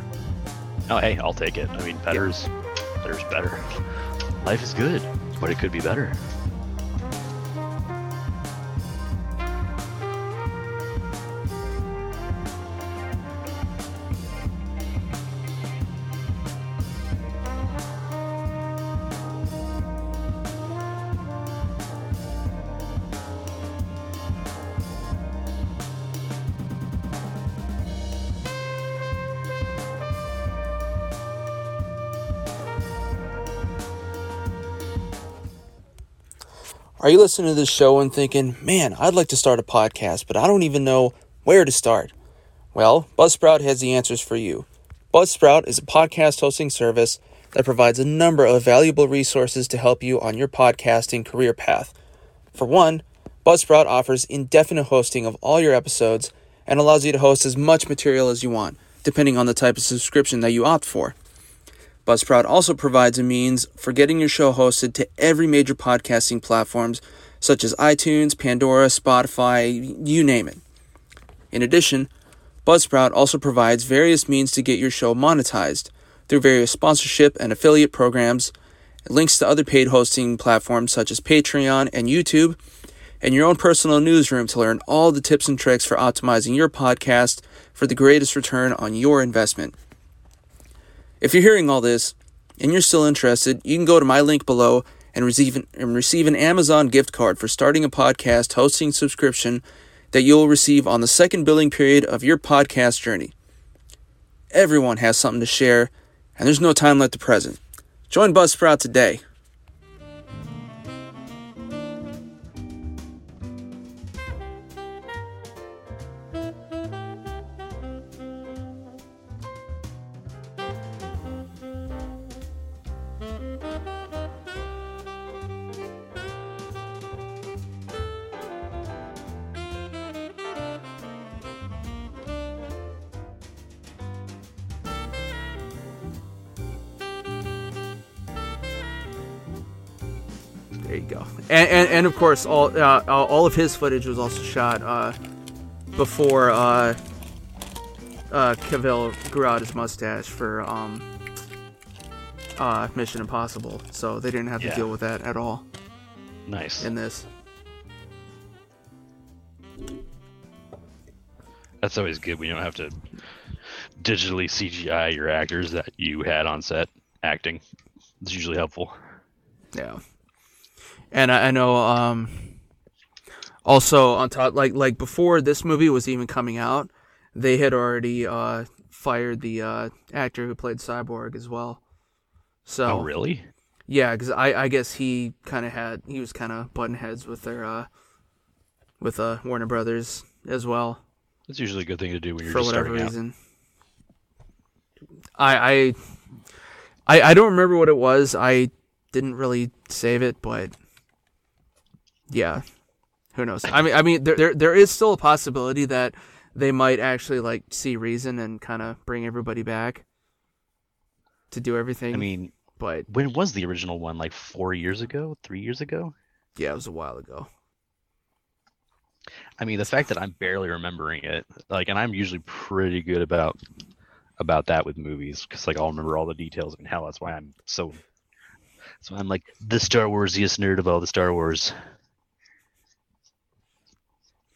Oh, hey, I'll take it. I mean, better's better. Life is good, but it could be better. Are you listening to this show and thinking, man, I'd like to start a podcast, but I don't even know where to start? Well, Buzzsprout has the answers for you. Buzzsprout is a podcast hosting service that provides a number of valuable resources to help you on your podcasting career path. For one, Buzzsprout offers indefinite hosting of all your episodes and allows you to host as much material as you want, depending on the type of subscription that you opt for. Buzzsprout also provides a means for getting your show hosted to every major podcasting platforms such as iTunes, Pandora, Spotify, you name it. In addition, Buzzsprout also provides various means to get your show monetized through various sponsorship and affiliate programs, links to other paid hosting platforms such as Patreon and YouTube, and your own personal newsroom to learn all the tips and tricks for optimizing your podcast for the greatest return on your investment. If you're hearing all this, and you're still interested, you can go to my link below and receive an Amazon gift card for starting a podcast hosting subscription that you'll receive on the second billing period of your podcast journey. Everyone has something to share, and there's no time like the present. Join Buzzsprout today. There you go, and of course, all of his footage was also shot before Cavill grew out his mustache for Mission Impossible, so they didn't have to deal with that at all. Nice. In this, that's always good when you don't have to digitally CGI your actors that you had on set acting. It's usually helpful. Yeah. And I know, also on top, like before this movie was even coming out, they had already fired the actor who played Cyborg as well. So oh, really? Yeah, because I guess he was kind of butting heads with their with Warner Brothers as well. That's usually a good thing to do when you're just starting out. For whatever reason. I don't remember what it was. I didn't really save it, but. Yeah, who knows? I mean, there is still a possibility that they might actually like see reason and kind of bring everybody back to do everything. I mean, But when was the original one? Like 4 years ago? 3 years ago? Yeah, it was a while ago. I mean, the fact that I'm barely remembering it, like, and I'm usually pretty good about that with movies, because like I'll remember all the details, and hell, that's why I'm so I'm like the Star Warsiest nerd of all the Star Wars.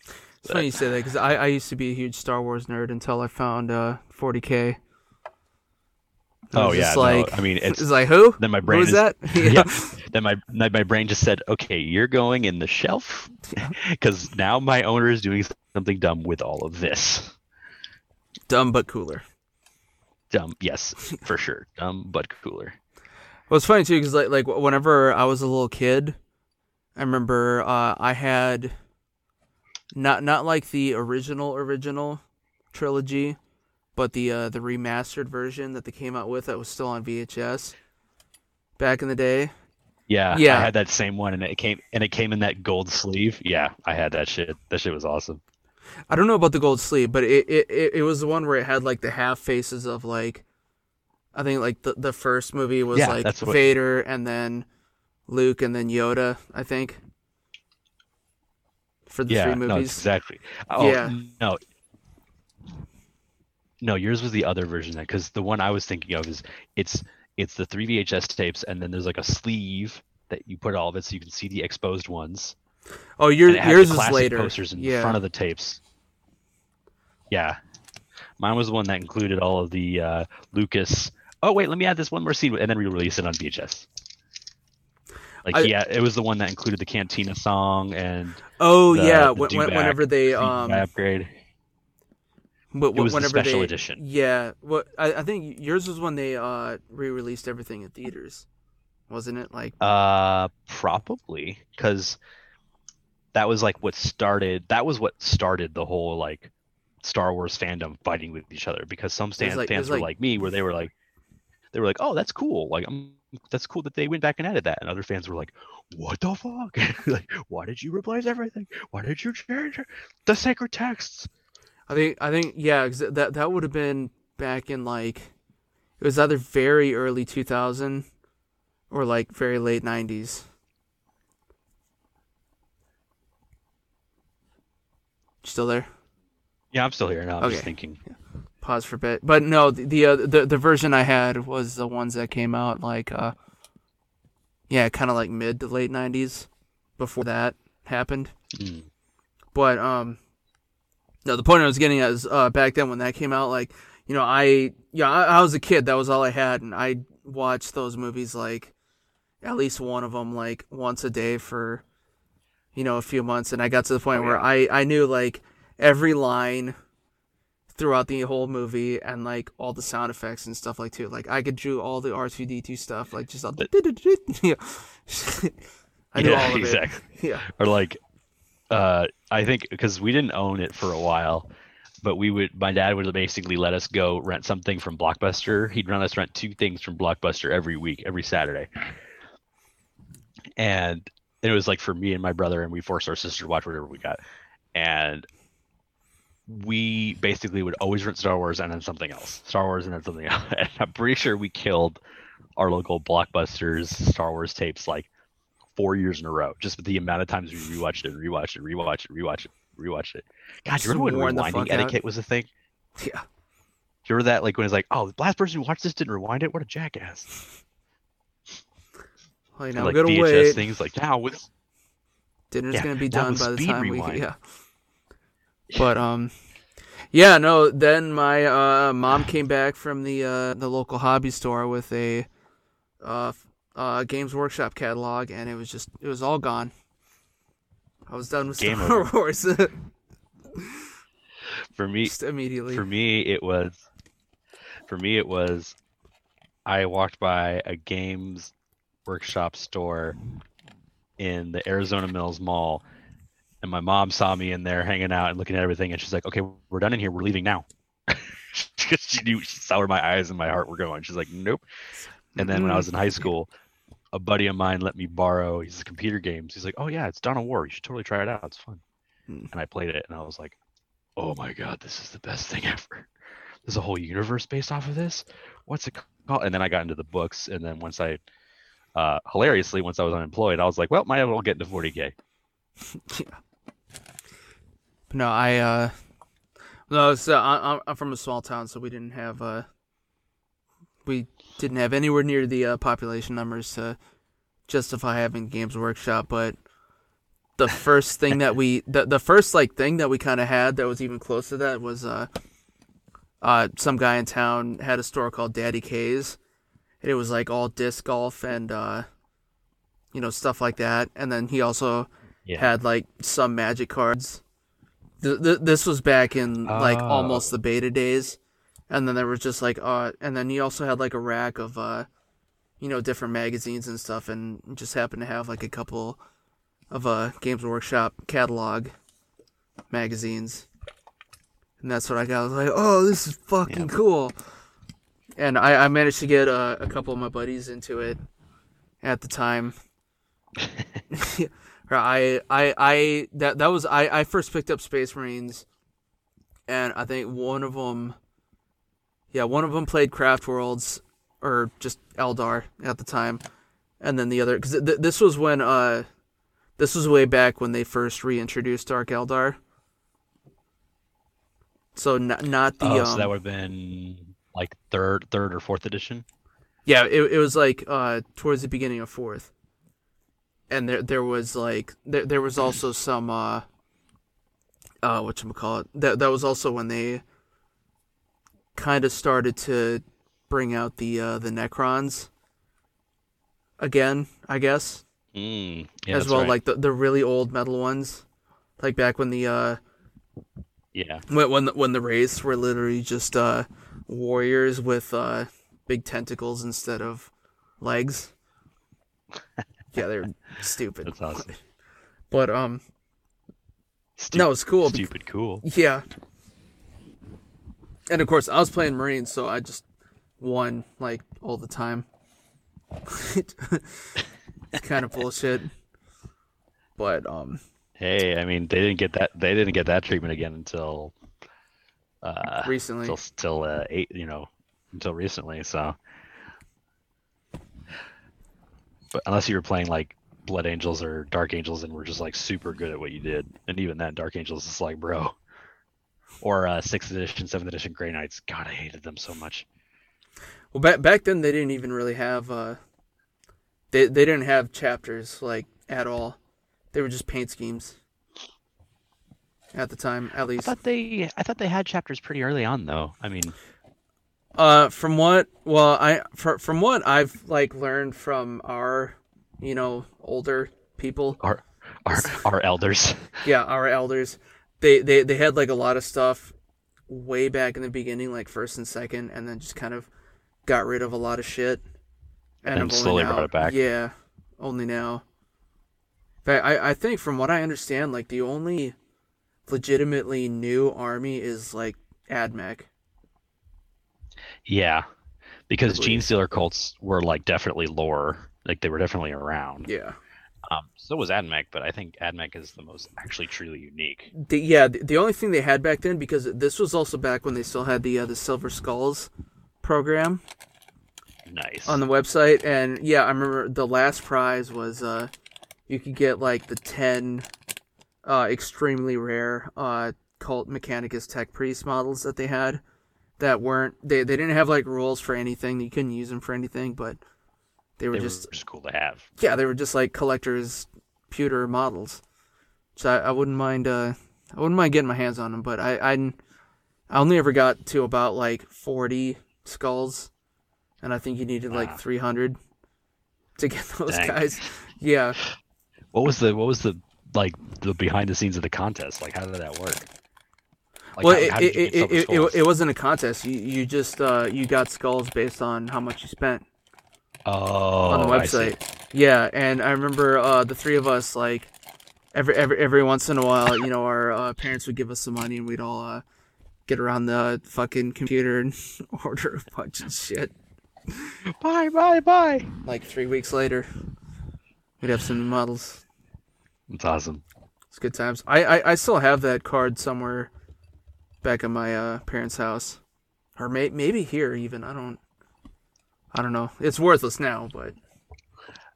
It's funny you say that, because I used to be a huge Star Wars nerd until I found 40K. Oh yeah, like, no, I mean, it's like who? Then my brain who is that? Yeah. Then my brain just said, okay, you're going in the shelf, because now my owner is doing something dumb with all of this. Dumb but cooler. Dumb, yes, for sure. Dumb but cooler. Well, it's funny too, because like whenever I was a little kid, I remember I had not like the original trilogy, but the remastered version that they came out with that was still on VHS back in the day. Yeah, I had that same one, and it came in that gold sleeve. Yeah, I had that shit. That shit was awesome. I don't know about the gold sleeve, but it was the one where it had like the half faces of, like, I think like the first movie was like Vader and then Luke and then Yoda, I think. For the three movies. No, exactly. Oh, yeah. No, yours was the other version of that, because the one I was thinking of is it's the three VHS tapes, and then there's like a sleeve that you put all of it so you can see the exposed ones. Oh, yours is later. Posters in front of the tapes. Yeah, mine was the one that included all of the Lucas. Oh wait, let me add this one more scene, and then we release it on VHS. Like it was the one that included the Cantina song and whenever they upgrade. But it was whenever the special edition. Yeah, I think yours was when they re-released everything in theaters, wasn't it? Like probably, because that was like what started the whole like Star Wars fandom fighting with each other, because some fans were like me, where they were like, oh, that's cool, like that's cool that they went back and added that, and other fans were like, what the fuck? Like, why did you replace everything? Why did you change the sacred texts? I think yeah, that would have been back in, like, it was either very early 2000 or like very late 90s. Still there? Yeah, I'm still here now. I'm just thinking. Pause for a bit. But no, the version I had was the ones that came out like kind of like mid to late 90s, before that happened. Mm. But no, the point I was getting at is back then when that came out, like, you know, I was a kid. That was all I had, and I watched those movies, like, at least one of them, like, once a day for, you know, a few months, and I got to the point where I knew, like, every line throughout the whole movie, and, like, all the sound effects and stuff, like, too. Like, I could do all the R2-D2 stuff, like, just all I knew all of it. Exactly. Yeah. Or, like... I think because we didn't own it for a while, but my dad would basically let us go rent something from Blockbuster. He'd let us rent two things from Blockbuster every week, every Saturday. And it was like for me and my brother, and we forced our sister to watch whatever we got. And we basically would always rent Star Wars and then something else. Star Wars and then something else. And I'm pretty sure we killed our local Blockbuster's Star Wars tapes like 4 years in a row, just with the amount of times we rewatched it. God, do you remember when rewinding etiquette was a thing? Yeah. Do you remember that? Like when it's like, oh, the last person who watched this didn't rewind it? What a jackass. Well, now like VHS wait. Things like, now with... Dinner's going to be done by the time rewind. But, then my mom came back from the local hobby store with a... Games Workshop catalog, and it was all gone. I was done with Star Wars. For me, it was I walked by a Games Workshop store in the Arizona Mills Mall, and my mom saw me in there hanging out and looking at everything, and she's like, okay, we're done in here, we're leaving now. She saw where my eyes and my heart were going. She's like, nope. And then when I was in high school, a buddy of mine let me borrow his computer games. He's like, oh, yeah, it's Dawn of War. You should totally try it out. It's fun. And I played it, and I was like, oh, my God, this is the best thing ever. There's a whole universe based off of this. What's it call. And then I got into the books. And then once I, hilariously, once I was unemployed, I was like, well, might as well get into 40K. Yeah. No, I'm from a small town, so we didn't have anywhere near the population numbers to justify having Games Workshop. But the first thing that we kind of had that was even close to that was some guy in town had a store called Daddy K's, and it was like all disc golf and stuff like that. And then he also had like some Magic cards. This was back in like almost the beta days, and then there was just like and then he also had like a rack of different magazines and stuff, and just happened to have like a couple of Games Workshop catalog magazines, and that's what I got. I was like, oh, this is fucking cool, and I managed to get a couple of my buddies into it at the time. I first picked up Space Marines, and I think one of them played Craft Worlds or just Eldar at the time, and then the other, because this was way back when they first reintroduced Dark Eldar, so not the so that would have been like third or fourth edition. Yeah, it was like towards the beginning of fourth. And there was also some whatchamacallit. That was also when they kind of started to bring out the Necrons again, I guess. Yeah, as well, right. Like the really old metal ones, like back when the when the Wraiths were literally just warriors with big tentacles instead of legs. Yeah, they're stupid. That's awesome. But no, it's cool. Stupid cool. Yeah. And of course, I was playing Marines, so I just won like all the time. It's kind of bullshit. But hey, I mean, they didn't get that treatment again until recently. Until recently, so. But unless you were playing like Blood Angels or Dark Angels and were just like super good at what you did, and even then, Dark Angels is like, bro. Or 6th edition, 7th edition Grey Knights. God, I hated them so much. Well, back then they didn't even really have they didn't have chapters like at all. They were just paint schemes at the time, at least. I thought they had chapters pretty early on, though. I mean. From what I've like learned from our, older people, our elders. Yeah, our elders. They had like a lot of stuff way back in the beginning, like first and second, and then just kind of got rid of a lot of shit, and slowly brought it back. Yeah, only now. But I think from what I understand, like the only legitimately new army is like AdMech. Yeah, because Gene Stealer cults were like definitely lore, like they were definitely around. Yeah. So was AdMech, but I think AdMech is the most actually truly unique. The only thing they had back then, because this was also back when they still had the Silver Skulls program. Nice. On the website, and yeah, I remember the last prize was you could get like the 10 extremely rare cult Mechanicus Tech Priest models that they had. That weren't they didn't have like rules for anything. You couldn't use them for anything, but they were just cool to have. Yeah, they were just like collectors' pewter models. So I wouldn't mind getting my hands on them, but I only ever got to about like 40 skulls, and I think you needed like 300 to get those guys. Yeah. What was the like the behind the scenes of the contest? Like how did that work? Like well, it wasn't a contest. You just you got skulls based on how much you spent. Oh, on the website. I see. Yeah, and I remember the three of us like every once in a while, our parents would give us some money and we'd all get around the fucking computer and order a bunch of shit. Bye. Like 3 weeks later, we'd have some new models. That's awesome. It's good times. I still have that card somewhere. Back at my parents' house, or maybe here even. I don't. I don't know. It's worthless now, but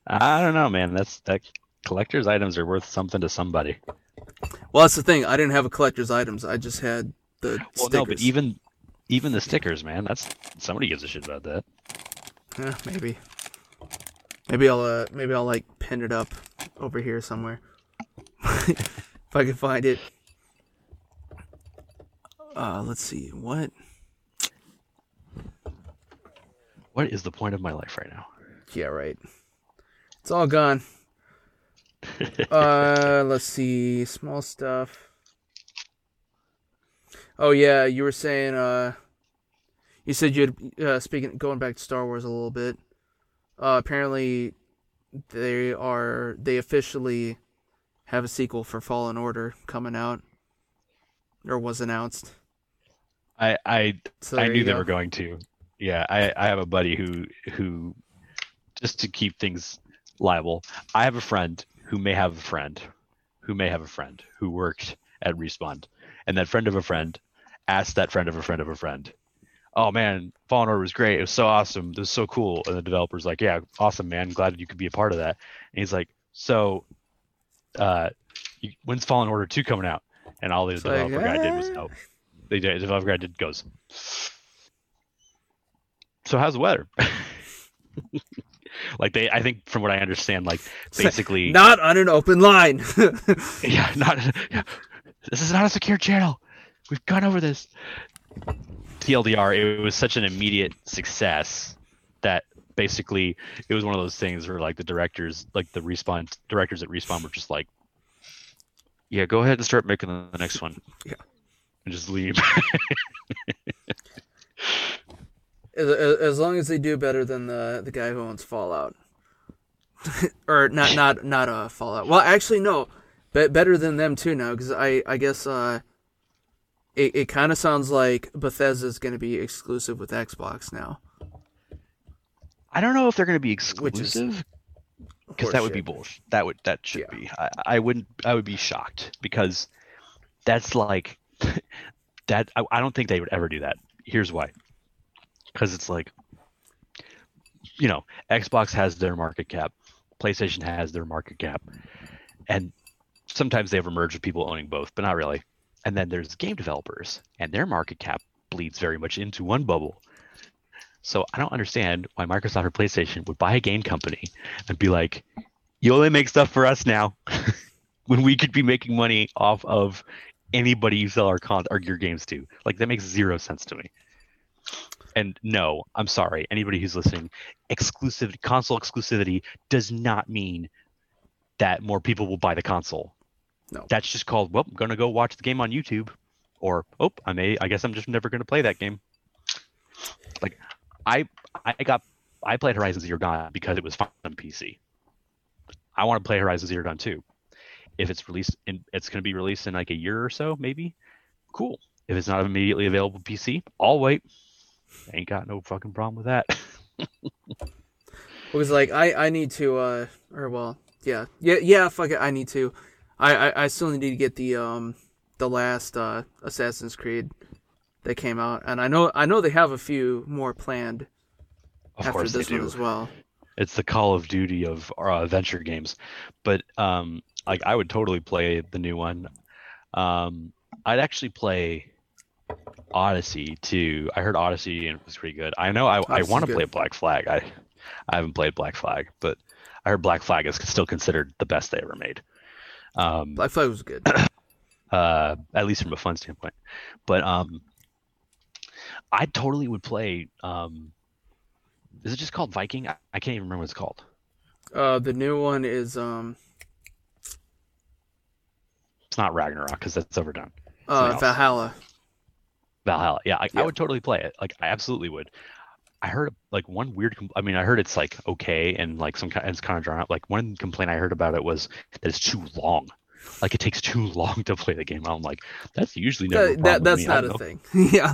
I don't know, man. That collector's items are worth something to somebody. Well, that's the thing. I didn't have a collector's items. I just had the stickers. Well, no, but even the stickers, man. That's somebody gives a shit about that. Yeah, maybe. Maybe I'll like pin it up over here somewhere if I can find it. Let's see what. What is the point of my life right now? Yeah, right. It's all gone. Let's see. Small stuff. Oh, yeah. You were saying, you said you had, going back to Star Wars a little bit, apparently they officially have a sequel for Fallen Order coming out, or was announced. I knew they were going to. Yeah, I have a buddy who just to keep things liable. I have a friend who may have a friend who worked at Respawn, and that friend of a friend asked that friend of a friend of a friend, "Oh man, Fallen Order was great. It was so awesome. It was so cool." And the developer's like, "Yeah, awesome, man. Glad you could be a part of that." And he's like, "So, when's Fallen Order 2 coming out?" And all the developer guy did was no. The developer guy did goes, "So how's the weather?" Like I think from what I understand, like basically not on an open line. Yeah, this is not a secure channel. We've gone over this. TLDR, it was such an immediate success that basically it was one of those things where like the directors, like the Respawn directors at Respawn were just like, "Yeah, go ahead and start making the next one." Yeah, and just leave. As long as they do better than the guy who owns Fallout, or not Fallout. Well, actually, no, better than them too now, because I guess it kind of sounds like Bethesda's going to be exclusive with Xbox now. I don't know if they're going to be exclusive, because that would be both. That should be. I would be shocked, because that's like that. I don't think they would ever do that. Here's why. Because it's like, you know, Xbox has their market cap, PlayStation has their market cap, and sometimes they have a merge with people owning both, but not really. And then there's game developers, and their market cap bleeds very much into one bubble. So I don't understand why Microsoft or PlayStation would buy a game company and be like, "You only make stuff for us now," when we could be making money off of anybody you sell your games to. Like, that makes zero sense to me. And no, I'm sorry, anybody who's listening, console exclusivity does not mean that more people will buy the console. No. That's just called, well, I'm going to go watch the game on YouTube, or, oh, I guess I'm just never going to play that game. Like, I played Horizon Zero Dawn because it was fun on PC. I want to play Horizon Zero Dawn 2. If it's released, it's going to be released in like a year or so, maybe. Cool. If it's not immediately available PC, I'll wait. I ain't got no fucking problem with that. It was like, I need to, fuck it, I need to. I still need to get the last Assassin's Creed that came out, and I know they have a few more planned after this one as well. It's the Call of Duty of adventure games, but like I would totally play the new one. I'd actually play Odyssey too. I heard Odyssey and it was pretty good. I know I want to play Black Flag. I haven't played Black Flag, but I heard Black Flag is still considered the best they ever made. Black Flag was good, at least from a fun standpoint. But I totally would play. Is it just called Viking? I can't even remember what it's called. The new one is. It's not Ragnarok because that's overdone. Valhalla. Yeah, I would totally play it. Like, I absolutely would. I heard like one weird. I heard it's like okay, and like some kind. It's kind of drawn out. Like one complaint I heard about it was that it's too long. Like it takes too long to play the game. I'm like, that's usually never a problem. That's not a thing. Yeah.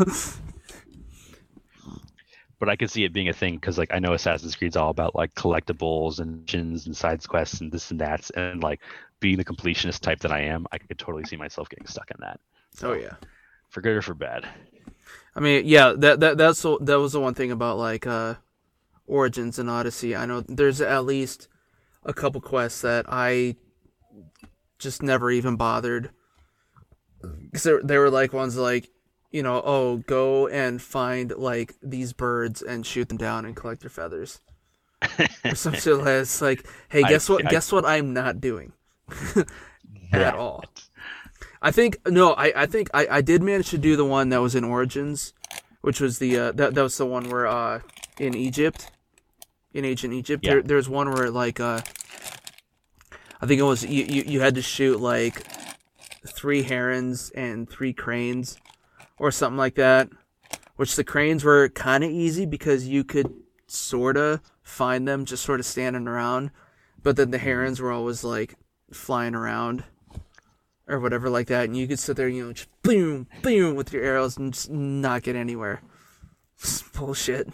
But I could see it being a thing because like I know Assassin's Creed's all about like collectibles and missions and side quests and this and that, and like being the completionist type that I am, I could totally see myself getting stuck in that. So, oh yeah. For good or for bad. I mean, yeah, that was the one thing about like Origins and Odyssey. I know there's at least a couple quests that I just never even bothered. Because they were like ones like, you know, oh, go and find like these birds and shoot them down and collect their feathers. Or some shit like that. It's like, hey, guess what I'm not doing at all. I did manage to do the one that was in Origins, which was the that was the one where in Egypt, in ancient Egypt, yeah. There's one where like I think it was you had to shoot like 3 herons and 3 cranes or something like that, which the cranes were kind of easy because you could sort of find them just sort of standing around, but then the herons were always like flying around or whatever like that, and you could sit there, you know, just boom, boom with your arrows and just not get anywhere. It's bullshit.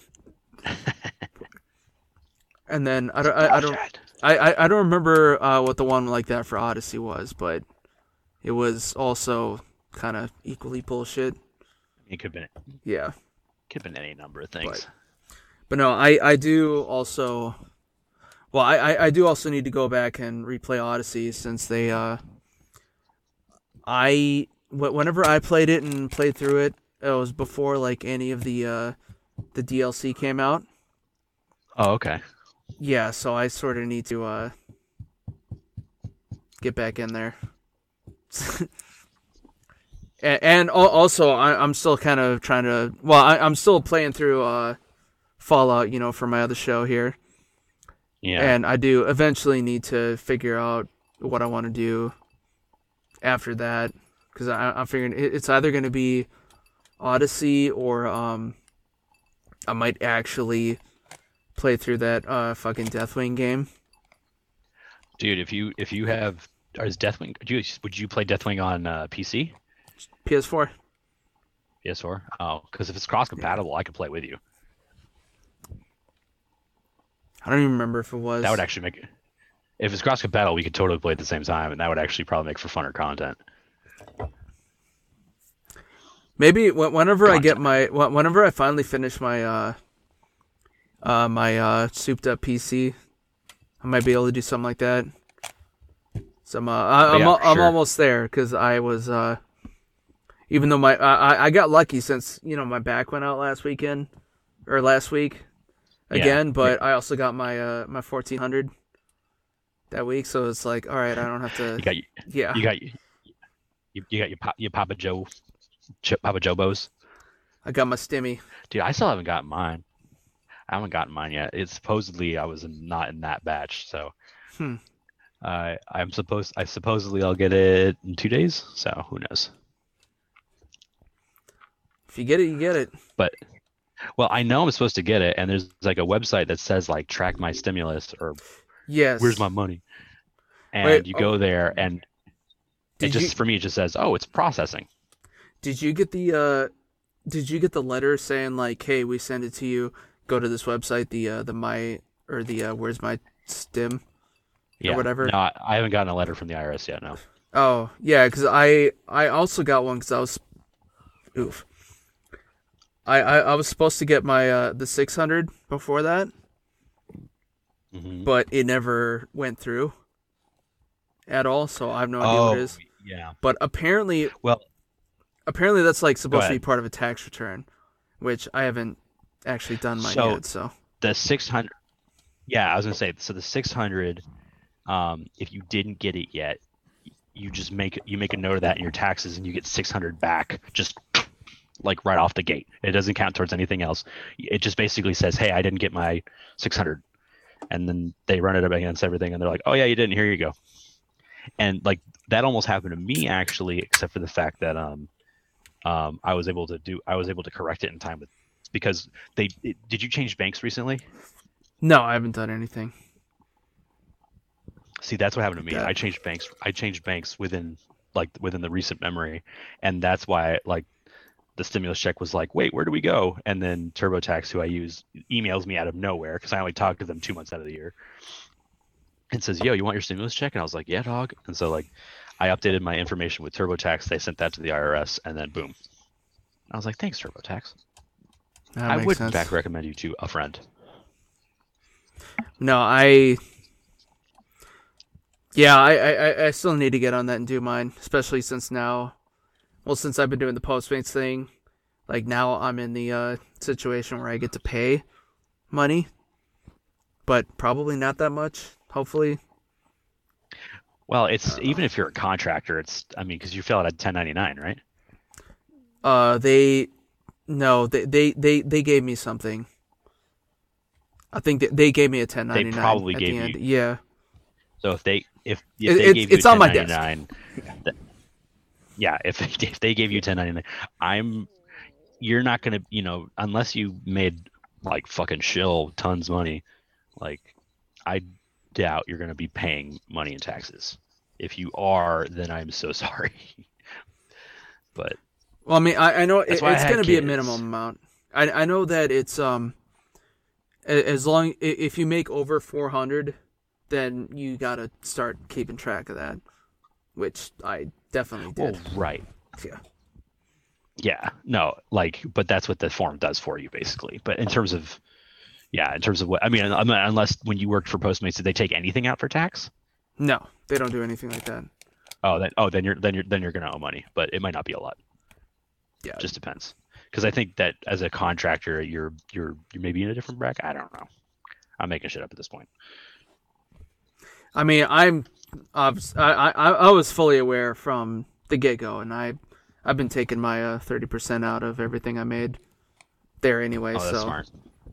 And then I don't remember what the one like that for Odyssey was, but it was also kind of equally bullshit. It could have been, yeah, could have been any number of things. But no, I do also need to go back and replay Odyssey since they whenever I played it and played through it, it was before like any of the DLC came out. Oh, okay. Yeah, so I sort of need to get back in there. And also, I'm still kind of trying to... Well, I'm still playing through Fallout, you know, for my other show here. Yeah. And I do eventually need to figure out what I want to do after that. Because I'm figuring it's either going to be Odyssey or I might actually... play through that fucking Deathwing game, dude. If you have, is Deathwing? Would you play Deathwing on PC? PS4. PS4. Oh, because if it's cross compatible, yeah. I could play with you. I don't even remember if it was. That would actually make it. If it's cross compatible, we could totally play at the same time, and that would actually probably make for funner content. Maybe whenever I finally finish my. My souped up PC, I might be able to do something like that. I'm almost there because I was even though I got lucky since, you know, my back went out last week again, yeah. But I also got my my 1400 that week, so it's like, all right, I don't have to. You got your Papa Jobos. I got my Stimmy, dude. I still haven't got mine. I haven't gotten mine yet. It's supposedly I was not in that batch, so supposedly I'll get it in 2 days. So who knows? If you get it, you get it. But I know I'm supposed to get it, and there's like a website that says like track my stimulus or yes, where's my money? And you go there, and for me it just says, oh, it's processing. Did you get the letter saying like, hey, we send it to you? Go to this website, where's my stim, yeah, or whatever. No, I haven't gotten a letter from the IRS yet. No. Oh yeah, because I also got one because I was, oof. I was supposed to get my the 600 before that, but it never went through at all. So I have no idea what it is. Yeah. But apparently that's like supposed to be part of a tax return, which I haven't. Actually done mine yet, so the 600. Yeah, I was gonna say, so the 600. If you didn't get it yet, you just make a note of that in your taxes, and you get 600 back, just like right off the gate. It doesn't count towards anything else. It just basically says, "Hey, I didn't get my 600," and then they run it up against everything, and they're like, "Oh yeah, you didn't. Here you go." And like that almost happened to me actually, except for the fact that I was able to correct it in time with. Because did you change banks recently? No, I haven't done anything. See, that's what happened to me. Yeah. I changed banks within the recent memory, and that's why like the stimulus check was like, wait, where do we go? And then TurboTax, who I use, emails me out of nowhere because I only talk to them 2 months out of the year, and says, yo, you want your stimulus check? And I was like, yeah, dog. And so like I updated my information with TurboTax. They sent that to the IRS, and then boom, I was like, thanks TurboTax. I would, in fact, recommend you to a friend. No, I still need to get on that and do mine, especially since now, well, since I've been doing the Postmates thing, like now I'm in the situation where I get to pay money, but probably not that much, hopefully. Well, it's even if you're a contractor, it's, I mean, because you fill out a 1099, right? They gave me something. I think they gave me a 1099. They probably gave you. End. Yeah. So if they gave you a 1099, yeah, if they gave you 1099, you're not gonna, you know, unless you made like fucking shill tons of money, like I doubt you're gonna be paying money in taxes. If you are, then I'm so sorry. But well, I mean, I know it's gonna be a minimum amount. I know that it's as long if you make over 400, then you gotta start keeping track of that, which I definitely did. Oh, right. Yeah. Yeah. No, like, but that's what the form does for you, basically. But in terms of, yeah, in terms of what, I mean, unless when you worked for Postmates, did they take anything out for tax? No, they don't do anything like that. Oh, then you're gonna owe money, but it might not be a lot. Yeah. It just depends, because I think that as a contractor, you're maybe in a different bracket. I don't know. I'm making shit up at this point. I mean, I was fully aware from the get-go, and I've been taking my 30% out of everything I made there anyway. Oh, that's so smart.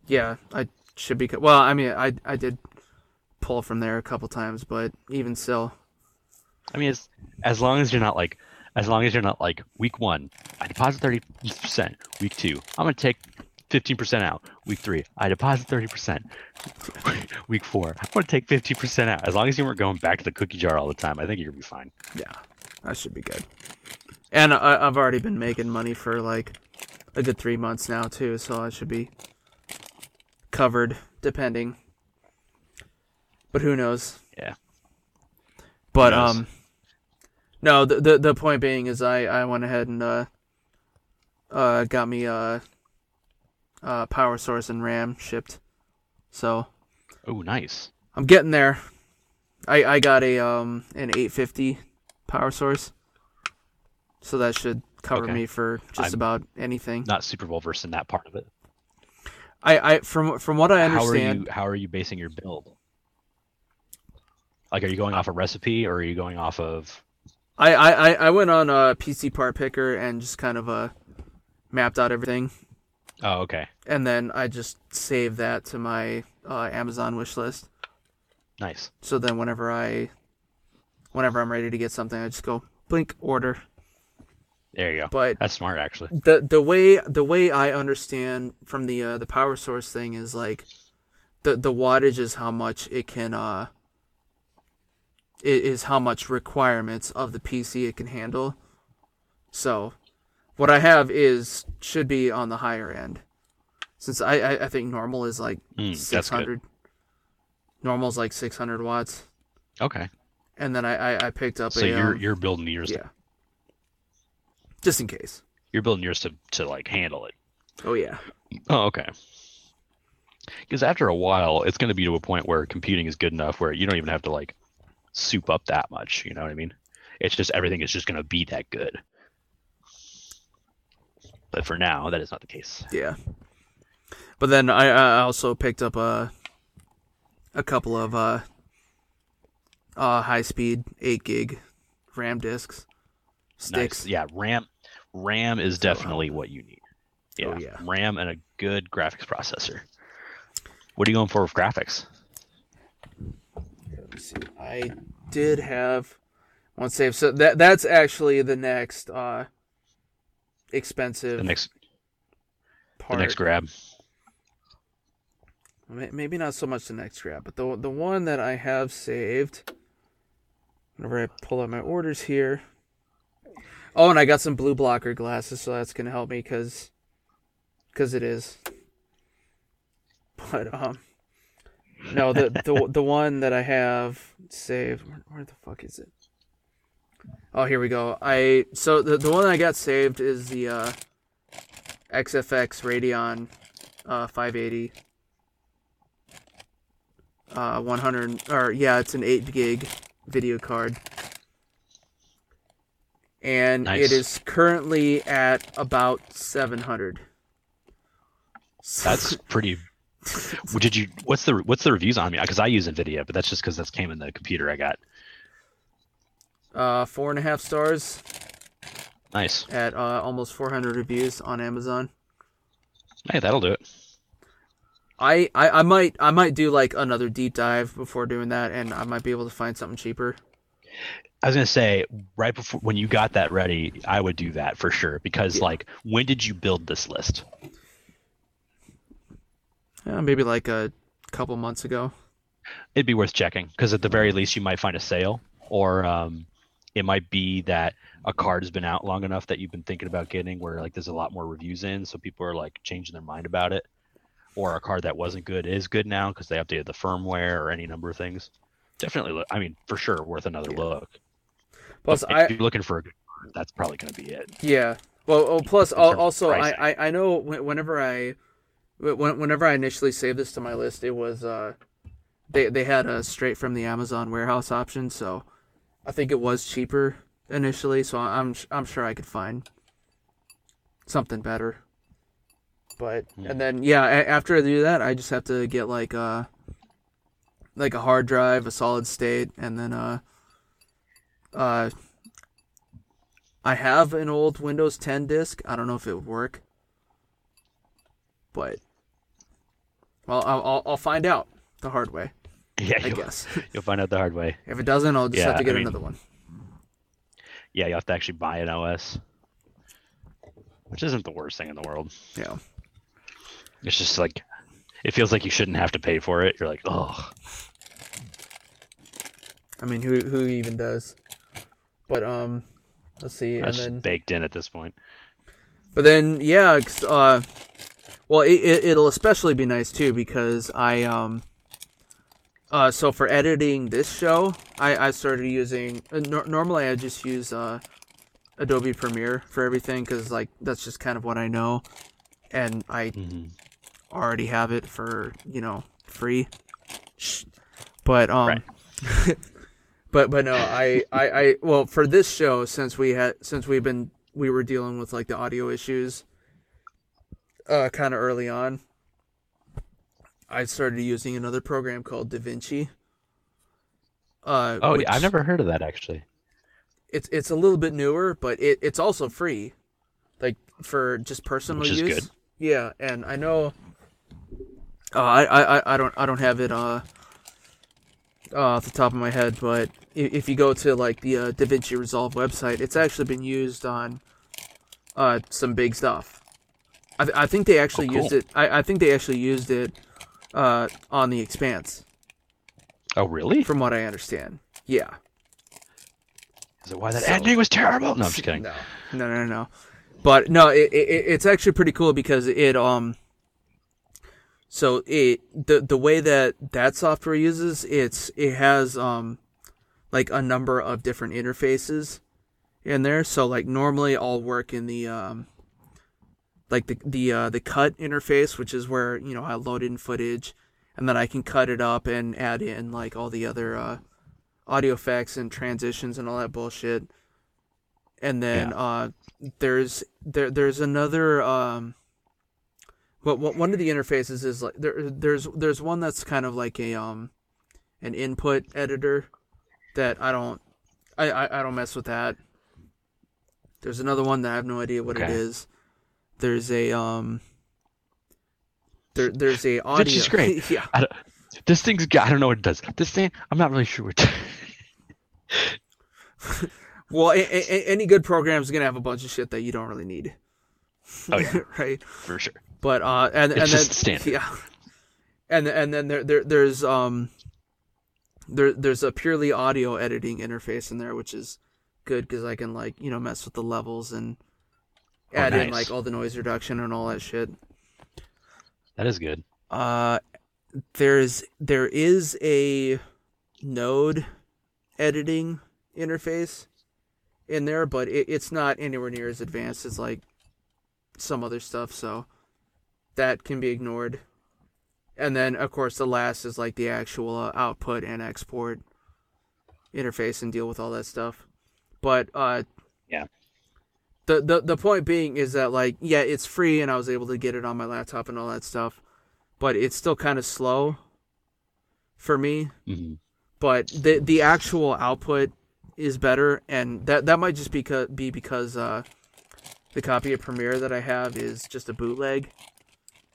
Yeah, I should be. Well, I mean, I did pull from there a couple times, but even still, I mean, it's, as long as you're not like week one, I deposit 30%. Week two, I'm gonna take 15% out. Week three, I deposit 30%. Week four, I'm gonna take 15% out. As long as you weren't going back to the cookie jar all the time, I think you're gonna be fine. Yeah, that should be good. And I've already been making money for like a good 3 months now too, so I should be covered, depending. But who knows? Yeah. But who knows? No, the point being is I went ahead and got me power source and RAM shipped. So, oh, nice. I'm getting there. I got a an 850 power source. So that should cover me for just about anything. Not super well versed in that part of it. I from what I understand. How are you basing your build? Like, are you going off a recipe or are you going off of? I went on a PC part picker and just kind of mapped out everything. Oh, okay. And then I just saved that to my Amazon wish list. Nice. So then whenever I'm ready to get something, I just go blink order. There you go. But that's smart, actually. The way I understand from the power source thing is like the wattage is how much it can is how much requirements of the PC it can handle. So what I have is should be on the higher end, since I think normal is like 600. Normal is like 600 watts. Okay. And then I picked up. So you're building yours. Yeah. Just in case. You're building yours to like handle it. Oh, yeah. Oh, okay. Because after a while, it's going to be to a point where computing is good enough where you don't even have to like soup up that much. You know what I mean? It's just everything is just going to be that good. But for now, that is not the case. Yeah. But then I also picked up a couple of high-speed 8-gig RAM disks. Sticks. Nice. Yeah, RAM is definitely what you need. Yeah. Oh, yeah, RAM and a good graphics processor. What are you going for with graphics? Let me see. I did have one save, so that's actually the next expensive. The next grab. Maybe not so much the next grab, but the one that I have saved. Whenever I pull out my orders here. Oh, and I got some blue blocker glasses, so that's going to help me because it is. But, no, the one that I have saved, where the fuck is it? Oh, here we go. So the one that I got saved is the XFX Radeon 580. 100, or yeah, it's an 8-gig video card. And nice. It is currently at about 700. That's pretty. Did you? What's the reviews on me? Because I use NVIDIA, but that's just because that came in the computer I got. 4.5 stars. Nice. At almost 400 reviews on Amazon. Hey, that'll do it. I might do like another deep dive before doing that, and I might be able to find something cheaper. I was going to say, right before when you got that ready, I would do that for sure. Because, like, when did you build this list? Maybe like a couple months ago. It'd be worth checking because at the very least you might find a sale, or it might be that a card has been out long enough that you've been thinking about getting where like there's a lot more reviews in, so people are like changing their mind about it. Or a card that wasn't good is good now because they updated the firmware or any number of things. Definitely, for sure, worth another look. Plus, if you're looking for a good card, that's probably going to be it. Yeah. Well, plus, also, I know whenever I initially saved this to my list, it was they had a straight from the Amazon warehouse option, so I think it was cheaper initially. So I'm sure I could find something better. But and then after I do that, I just have to get like a hard drive, a solid state, and then I have an old Windows 10 disk. I don't know if it would work, but well, I'll find out the hard way. Yeah, I guess you'll find out the hard way. If it doesn't, I'll just have to get another one. Yeah, you have to actually buy an OS, which isn't the worst thing in the world. Yeah, it's just like. It feels like you shouldn't have to pay for it. You're like, oh. I mean, who even does? But let's see. That's and then baked in at this point. But then, yeah, well, it'll especially be nice too because so for editing this show, I started using. Normally, I just use Adobe Premiere for everything because like that's just kind of what I know, and I. Mm-hmm. already have it for free, but right. but no, I well for this show since we were dealing with like the audio issues kind of early on, I started using another program called DaVinci. Oh, I've never heard of that actually. It's a little bit newer, but it's also free, like for just personal use. Which is good. Yeah, and I know. I don't have it off the top of my head, but if you go to like the DaVinci Resolve website, it's actually been used on some big stuff. I think they actually used it. I think they actually used it on The Expanse. Oh really? From what I understand, yeah. Is it why that ending was terrible? No, I'm just kidding. No. But no, it's actually pretty cool because it So the way that software uses it has like a number of different interfaces in there. So like normally I'll work in the like the cut interface, which is where I load in footage, and then I can cut it up and add in like all the other audio effects and transitions and all that bullshit. And then there's another. But one of the interfaces is like there's one that's kind of like a an input editor that I don't mess with that. There's another one that I have no idea what it is. There's a there's a audio. Which is great. Yeah. I don't know what it does. This thing I'm not really sure what it does. Well, any good program is gonna have a bunch of shit that you don't really need. Oh yeah, right. For sure. But and then there's a purely audio editing interface in there, which is good because I can like mess with the levels and add in like all the noise reduction and all that shit. That is good. There is a node editing interface in there, but it's not anywhere near as advanced as like some other stuff, so. That can be ignored. And then, of course, the last is like the actual output and export interface and deal with all that stuff. But yeah, the point being is that, like, yeah, it's free and I was able to get it on my laptop and all that stuff, but it's still kind of slow for me. Mm-hmm. But the actual output is better, and that might just be because the copy of Premiere that I have is just a bootleg.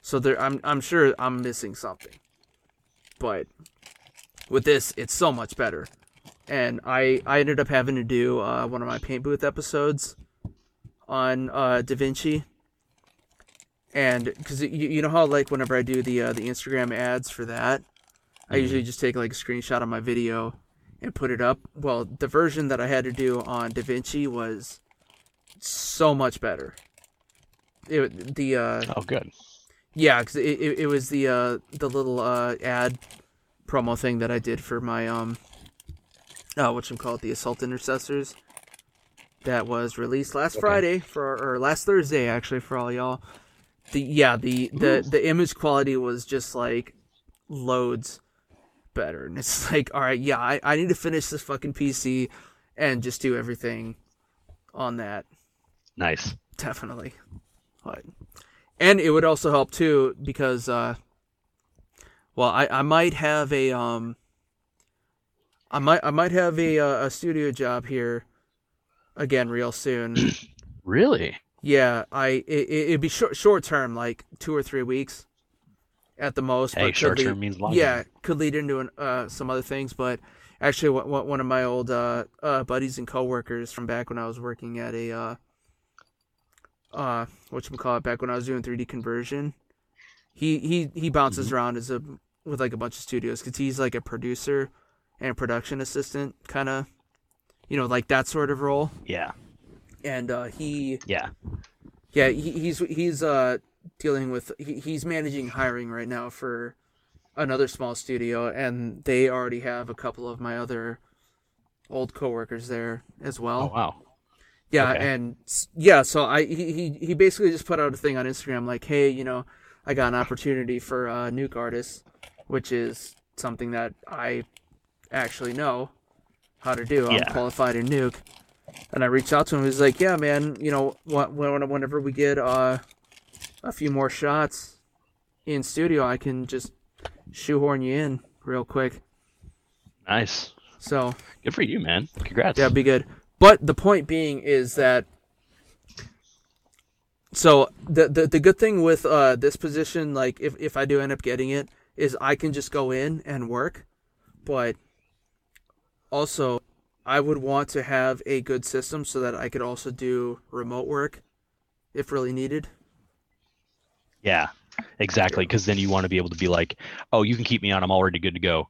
So there, I'm sure I'm missing something, but with this, it's so much better. And I ended up having to do one of my Paint Booth episodes on DaVinci, and because you know how, like, whenever I do the Instagram ads for that, I usually just take like a screenshot of my video and put it up. Well, the version that I had to do on DaVinci was so much better. Oh, good. Yeah, because it was the little ad promo thing that I did for my the Assault Intercessors, that was released last Friday or last Thursday actually for all y'all. The image quality was just like loads better, and it's like, all right, yeah, I need to finish this fucking PC and just do everything on that. Nice, definitely. But. And it would also help, too, because, I might have a studio job here again real soon. Really? Yeah, it'd be short term, like 2 or 3 weeks at the most. Hey, but short term means long. Yeah, could lead into some other things, but actually one of my old buddies and coworkers from back when I was working at a... back when I was doing 3D conversion, he bounces around with like a bunch of studios, because he's like a producer and production assistant kind of, you know, like that sort of role. Yeah. And he's dealing with he's managing hiring right now for another small studio, and they already have a couple of my other old coworkers there as well. Oh wow. Yeah, okay. And yeah, so he basically just put out a thing on Instagram like, hey, you know, I got an opportunity for Nuke Artist, which is something that I actually know how to do. Yeah. I'm qualified in Nuke. And I reached out to him. He's like, yeah, man, you know, whenever we get a few more shots in studio, I can just shoehorn you in real quick. Nice. So good for you, man. Congrats. Yeah, it'd be good. But the point being is that, so the good thing with this position, like if I do end up getting it, is I can just go in and work, but also I would want to have a good system so that I could also do remote work if really needed. Yeah, exactly. Because then you want to be able to be like, oh, you can keep me on. I'm already good to go.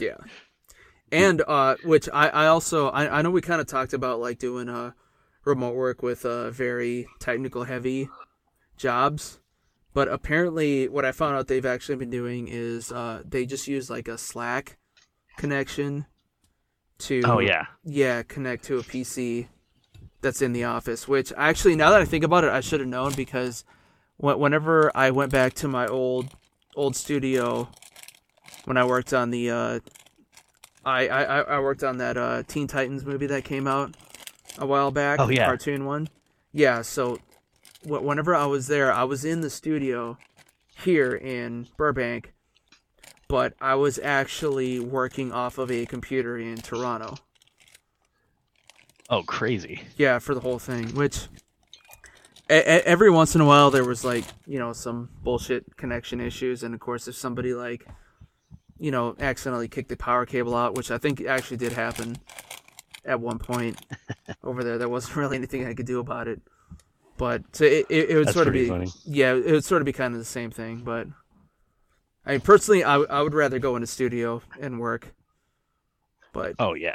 Yeah. And which I also know we kind of talked about like doing remote work with very technical heavy jobs, but apparently what I found out they've actually been doing is they just use like a Slack connection to connect to a PC that's in the office. Which actually, now that I think about it, I should have known, because whenever I went back to my old studio when I worked on the I worked on that Teen Titans movie that came out a while back. Oh, yeah. The cartoon one. Yeah, so whenever I was there, I was in the studio here in Burbank, but I was actually working off of a computer in Toronto. Oh, crazy. Yeah, for the whole thing, which every once in a while there was, like, you know, some bullshit connection issues, and of course if somebody, like, you know, accidentally kicked the power cable out, which I think actually did happen at one point over there. There wasn't really anything I could do about it, but so it would sort of be funny. Yeah, it would sort of be kind of the same thing. But I mean, personally, I would rather go in a studio and work. But oh yeah,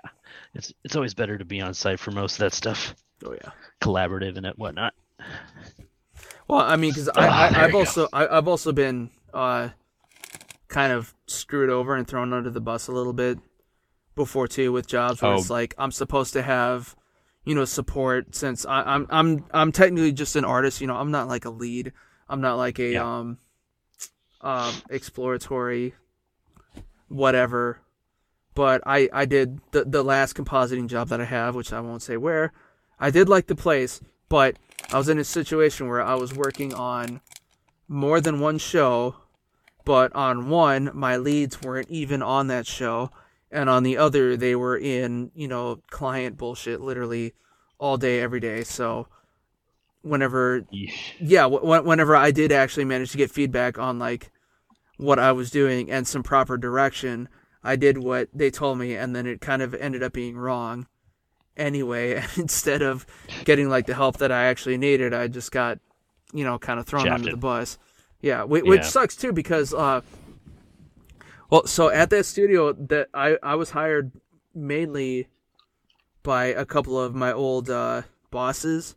it's always better to be on site for most of that stuff. Oh yeah, collaborative and whatnot. Well, I mean, because I've also been kind of screwed over and thrown under the bus a little bit before too with jobs where it's like I'm supposed to have, you know, support, since I'm technically just an artist, you know, I'm not like a lead. I'm not like a exploratory, whatever. But I did the last compositing job that I have, which I won't say where. I did like the place, but I was in a situation where I was working on more than one show, but on one, my leads weren't even on that show, and on the other, they were in, you know, client bullshit literally all day, every day. So whenever I did actually manage to get feedback on, like, what I was doing and some proper direction, I did what they told me, and then it kind of ended up being wrong anyway. And instead of getting, like, the help that I actually needed, I just got, you know, kind of thrown under the bus. Yeah, which sucks, too, because, so at that studio, that I was hired mainly by a couple of my old bosses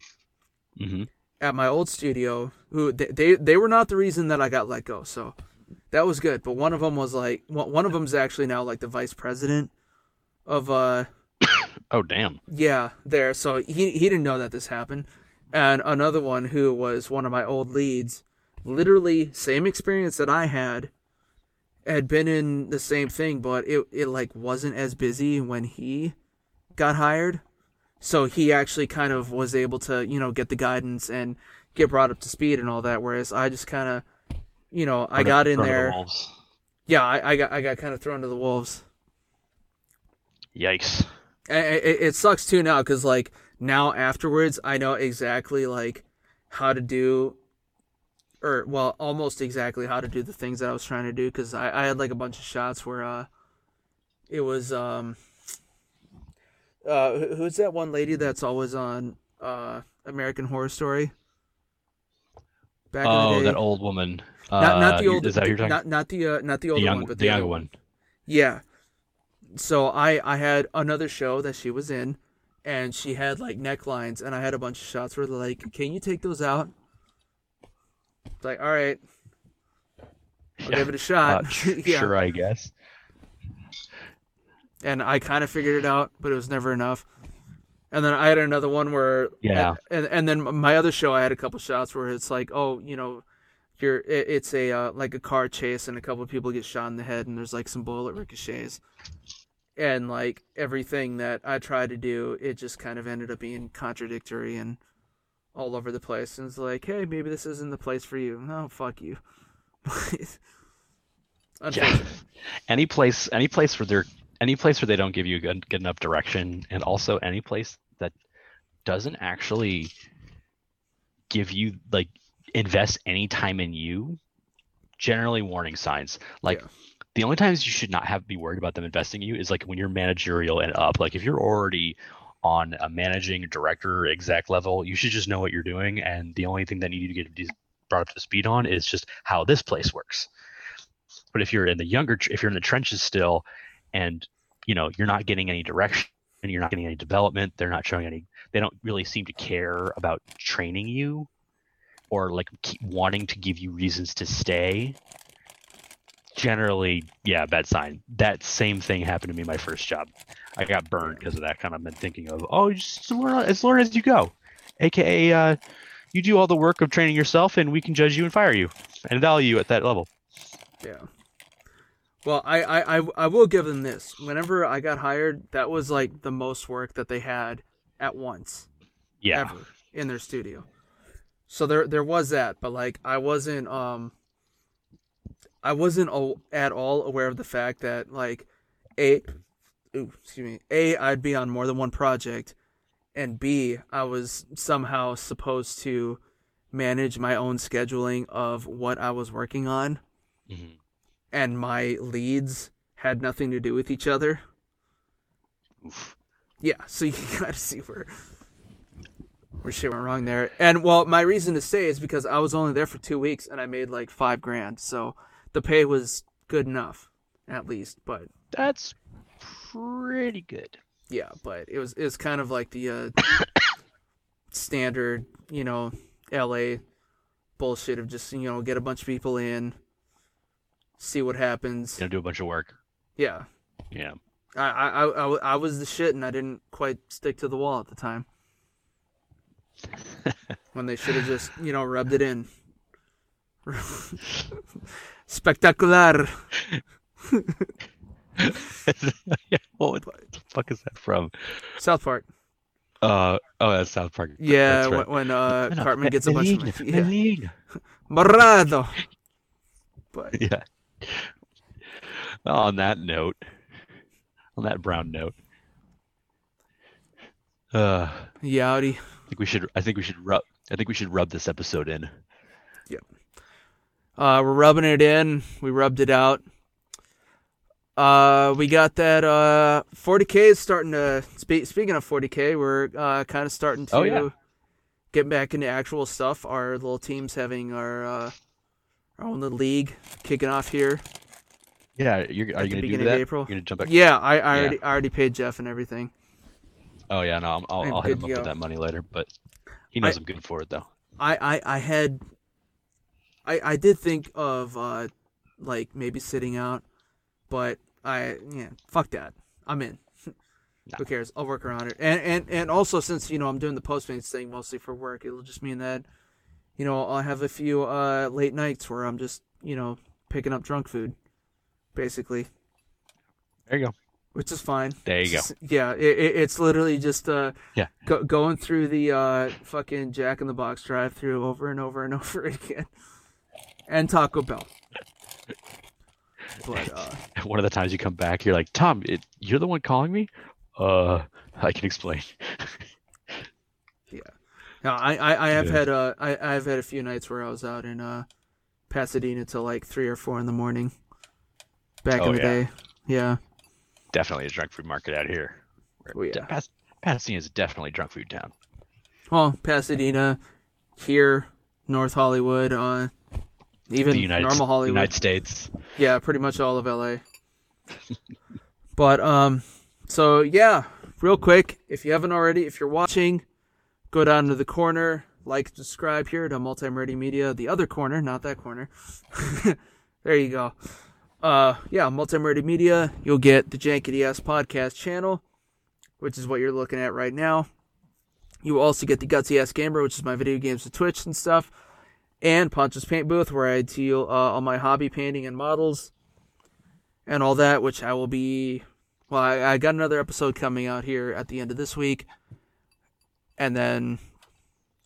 mm-hmm. at my old studio, who they were not the reason that I got let go, so... That was good, but one of them's actually now like the vice president of oh damn. Yeah, there. So he didn't know that this happened. And another one who was one of my old leads, literally same experience that I had been in the same thing, but it like wasn't as busy when he got hired. So he actually kind of was able to, you know, get the guidance and get brought up to speed and all that, whereas I just kind of, you know, I got in there. Yeah, I got kind of thrown to the wolves. Yikes! It sucks too now, because like now afterwards, I know exactly like how to do, or well, almost exactly how to do the things that I was trying to do. Because I had like a bunch of shots where it was who's that one lady that's always on American Horror Story? Back in the day. That old woman. Not the old. Is that what you're talking? Not the younger one. Yeah. So I had another show that she was in, and she had like necklines, and I had a bunch of shots where they're like, "Can you take those out?" It's like, all right, I'll give it a shot. Yeah. Sure, I guess. And I kind of figured it out, but it was never enough. And then I had another one where, and then my other show, I had a couple shots where it's like, oh, you know. It's a like a car chase, and a couple of people get shot in the head, and there's like some bullet ricochets, and like everything that I tried to do, it just kind of ended up being contradictory and all over the place. And it's like, hey, maybe this isn't the place for you. No, fuck you. Yeah. Any place where they don't give you good enough direction, and also any place that doesn't actually give you like. Invest any time in you, generally warning signs. Like the only times you should not have to be worried about them investing in you is like when you're managerial and up. Like if you're already on a managing director exec level, you should just know what you're doing. And the only thing that you need to get brought up to speed on is just how this place works. But if you're in the trenches still, and you know, you're not getting any direction, you're not getting any development, they're not showing any, they don't really seem to care about training you. Or like keep wanting to give you reasons to stay. Generally, yeah, bad sign. That same thing happened to me my first job. I got burned because of that. Kind of been thinking of, oh, just learn as learn as you go, aka you do all the work of training yourself, and we can judge you and fire you and value you at that level. Yeah. Well, I will give them this. Whenever I got hired, that was like the most work that they had at once. Yeah. Ever in their studio. So there was that, but like I wasn't at all aware of the fact that like I'd be on more than one project, and B, I was somehow supposed to manage my own scheduling of what I was working on, mm-hmm. and my leads had nothing to do with each other. Oof. Yeah, so you gotta see where shit went wrong there. And well, my reason to stay is because I was only there for 2 weeks and I made like $5,000. So the pay was good enough, at least, but that's pretty good. Yeah. But it was kind of like the standard, you know, LA bullshit of just, you know, get a bunch of people in, see what happens. Gonna do a bunch of work. Yeah. Yeah. I was the shit, and I didn't quite stick to the wall at the time. When they should have just, you know, rubbed it in. Spectacular. What the fuck is that from? South Park. That's South Park. Yeah, that's right. when Cartman gets a bunch of Morado. But yeah. Well, on that brown note. Yowdy. I think we should rub this episode in. Yep. We're rubbing it in. We rubbed it out. We got that 40K is starting to... Speaking of 40K, we're kind of starting to get back into actual stuff. Our little team's having our own little league kicking off here. Yeah, are you going to do that? April. You're going to jump back? Yeah, I already paid Jeff and everything. Oh, yeah, no, I'll hit him up with that money later, but he knows I'm good for it, though. I did think of, maybe sitting out, but... fuck that. I'm in. Nah. Who cares? I'll work around it. And also, since, I'm doing the Postmates thing mostly for work, it'll just mean that, I'll have a few late nights where I'm just, picking up drunk food, basically. There you go. Which is fine. There you go. Yeah, it's literally just going through the fucking Jack in the Box drive-thru over and over and over again. And Taco Bell. But, one of the times you come back, you're like, Tom, you're the one calling me? I can explain. Yeah. No, I've had a few nights where I was out in Pasadena till like 3 or 4 in the morning. Back in the day. Yeah. Definitely a junk food market out here. Pasadena is definitely a junk food town. Well, Pasadena, here, North Hollywood, even normal Hollywood. United States. Yeah, pretty much all of LA. But, real quick, if you haven't already, if you're watching, go down to the corner, subscribe here to Multimerity Media, the other corner, not that corner. There you go. Multimerity Media, you'll get the Jankity Ass Podcast channel, which is what you're looking at right now. You also get the Gutsy Ass Gamer, which is my video games with Twitch and stuff. And Poncho's Paint Booth, where I deal all my hobby painting and models and all that, which I will be... Well, I got another episode coming out here at the end of this week, and then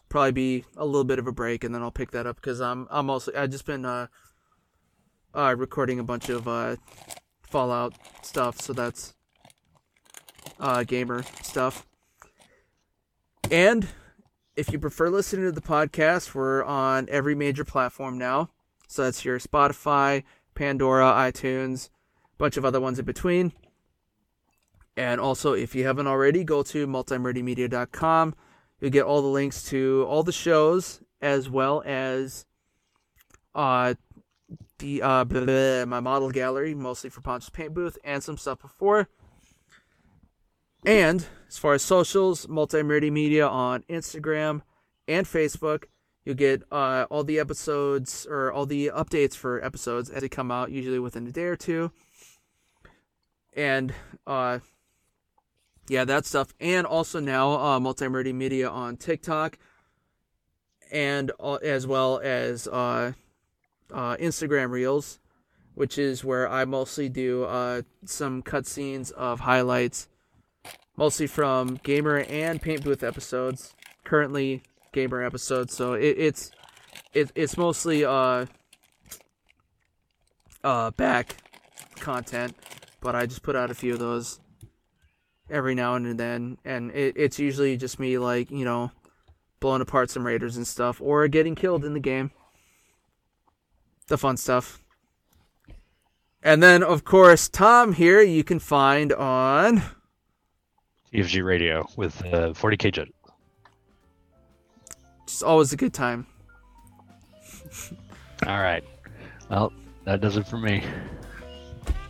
probably be a little bit of a break, and then I'll pick that up, because I've just been recording a bunch of Fallout stuff, so that's gamer stuff. And... if you prefer listening to the podcast, we're on every major platform now. So that's your Spotify, Pandora, iTunes, a bunch of other ones in between. And also, if you haven't already, go to multimeritymedia.com. You'll get all the links to all the shows, as well as my model gallery, mostly for Poncho's Paint Booth, and some stuff before. And as far as socials, Multimerity Media on Instagram and Facebook, you'll get all the episodes or all the updates for episodes as they come out, usually within a day or two. And that stuff. And also now Multimerity Media on TikTok, and as well as Instagram Reels, which is where I mostly do some cutscenes of highlights. Mostly from Gamer and Paint Booth episodes. Currently, Gamer episodes. So it's mostly back content. But I just put out a few of those every now and then. And it's usually just me, blowing apart some raiders and stuff. Or getting killed in the game. The fun stuff. And then, of course, Tom here you can find on... EFG Radio with 40K Jet. It's always a good time. All right. Well, that does it for me.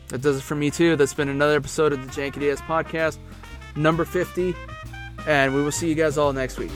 That does it for me, too. That's been another episode of the Jankity Ass Podcast, number 50. And we will see you guys all next week.